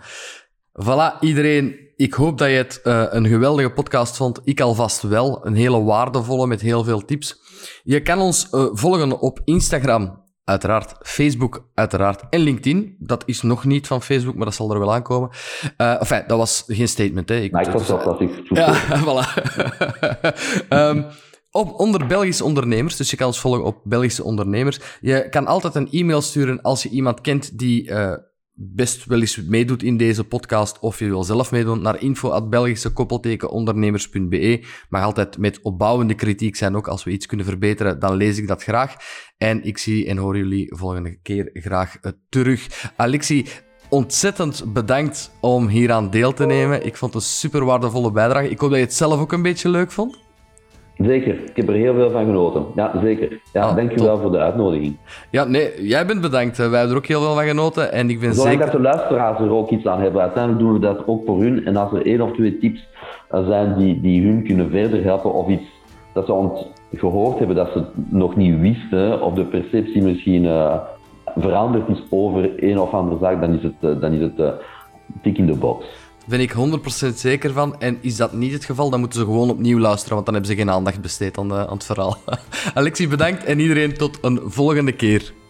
Voilà, iedereen. ik hoop dat je het een geweldige podcast vond. Ik alvast wel. Een hele waardevolle met heel veel tips. Je kan ons volgen op Instagram, uiteraard. Facebook, uiteraard. En LinkedIn. Dat is nog niet van Facebook, maar dat zal er wel aankomen. Enfin, dat was geen statement. Hè. Microsoft was iets zoeken. Ja, voilà. Onder Belgische ondernemers, dus je kan ons volgen op Belgische ondernemers. Je kan altijd een e-mail sturen als je iemand kent die best wel eens meedoet in deze podcast, of je wil zelf meedoen, naar info@belgische_ondernemers.be. Mag altijd met opbouwende kritiek zijn ook. Als we iets kunnen verbeteren, dan lees ik dat graag. En ik zie en hoor jullie volgende keer graag terug. Alexis, ontzettend bedankt om hieraan deel te nemen. Ik vond het een super waardevolle bijdrage. Ik hoop dat je het zelf ook een beetje leuk vond. Zeker, ik heb er heel veel van genoten. Ja, zeker. Ja, dankjewel voor de uitnodiging. Ja, nee, jij bent bedankt. Wij hebben er ook heel veel van genoten. En ik ben zolang dat de luisteraars er ook iets aan hebben, uiteindelijk doen we dat ook voor hun. En als er 1 of 2 tips zijn die hun kunnen verder helpen, of iets dat ze gehoord hebben dat ze nog niet wisten, of de perceptie misschien veranderd is over een of andere zaak, dan is het tik in de box. Ben ik 100% zeker van. En is dat niet het geval, dan moeten ze gewoon opnieuw luisteren, want dan hebben ze geen aandacht besteed aan het verhaal. Alexis, bedankt en iedereen tot een volgende keer.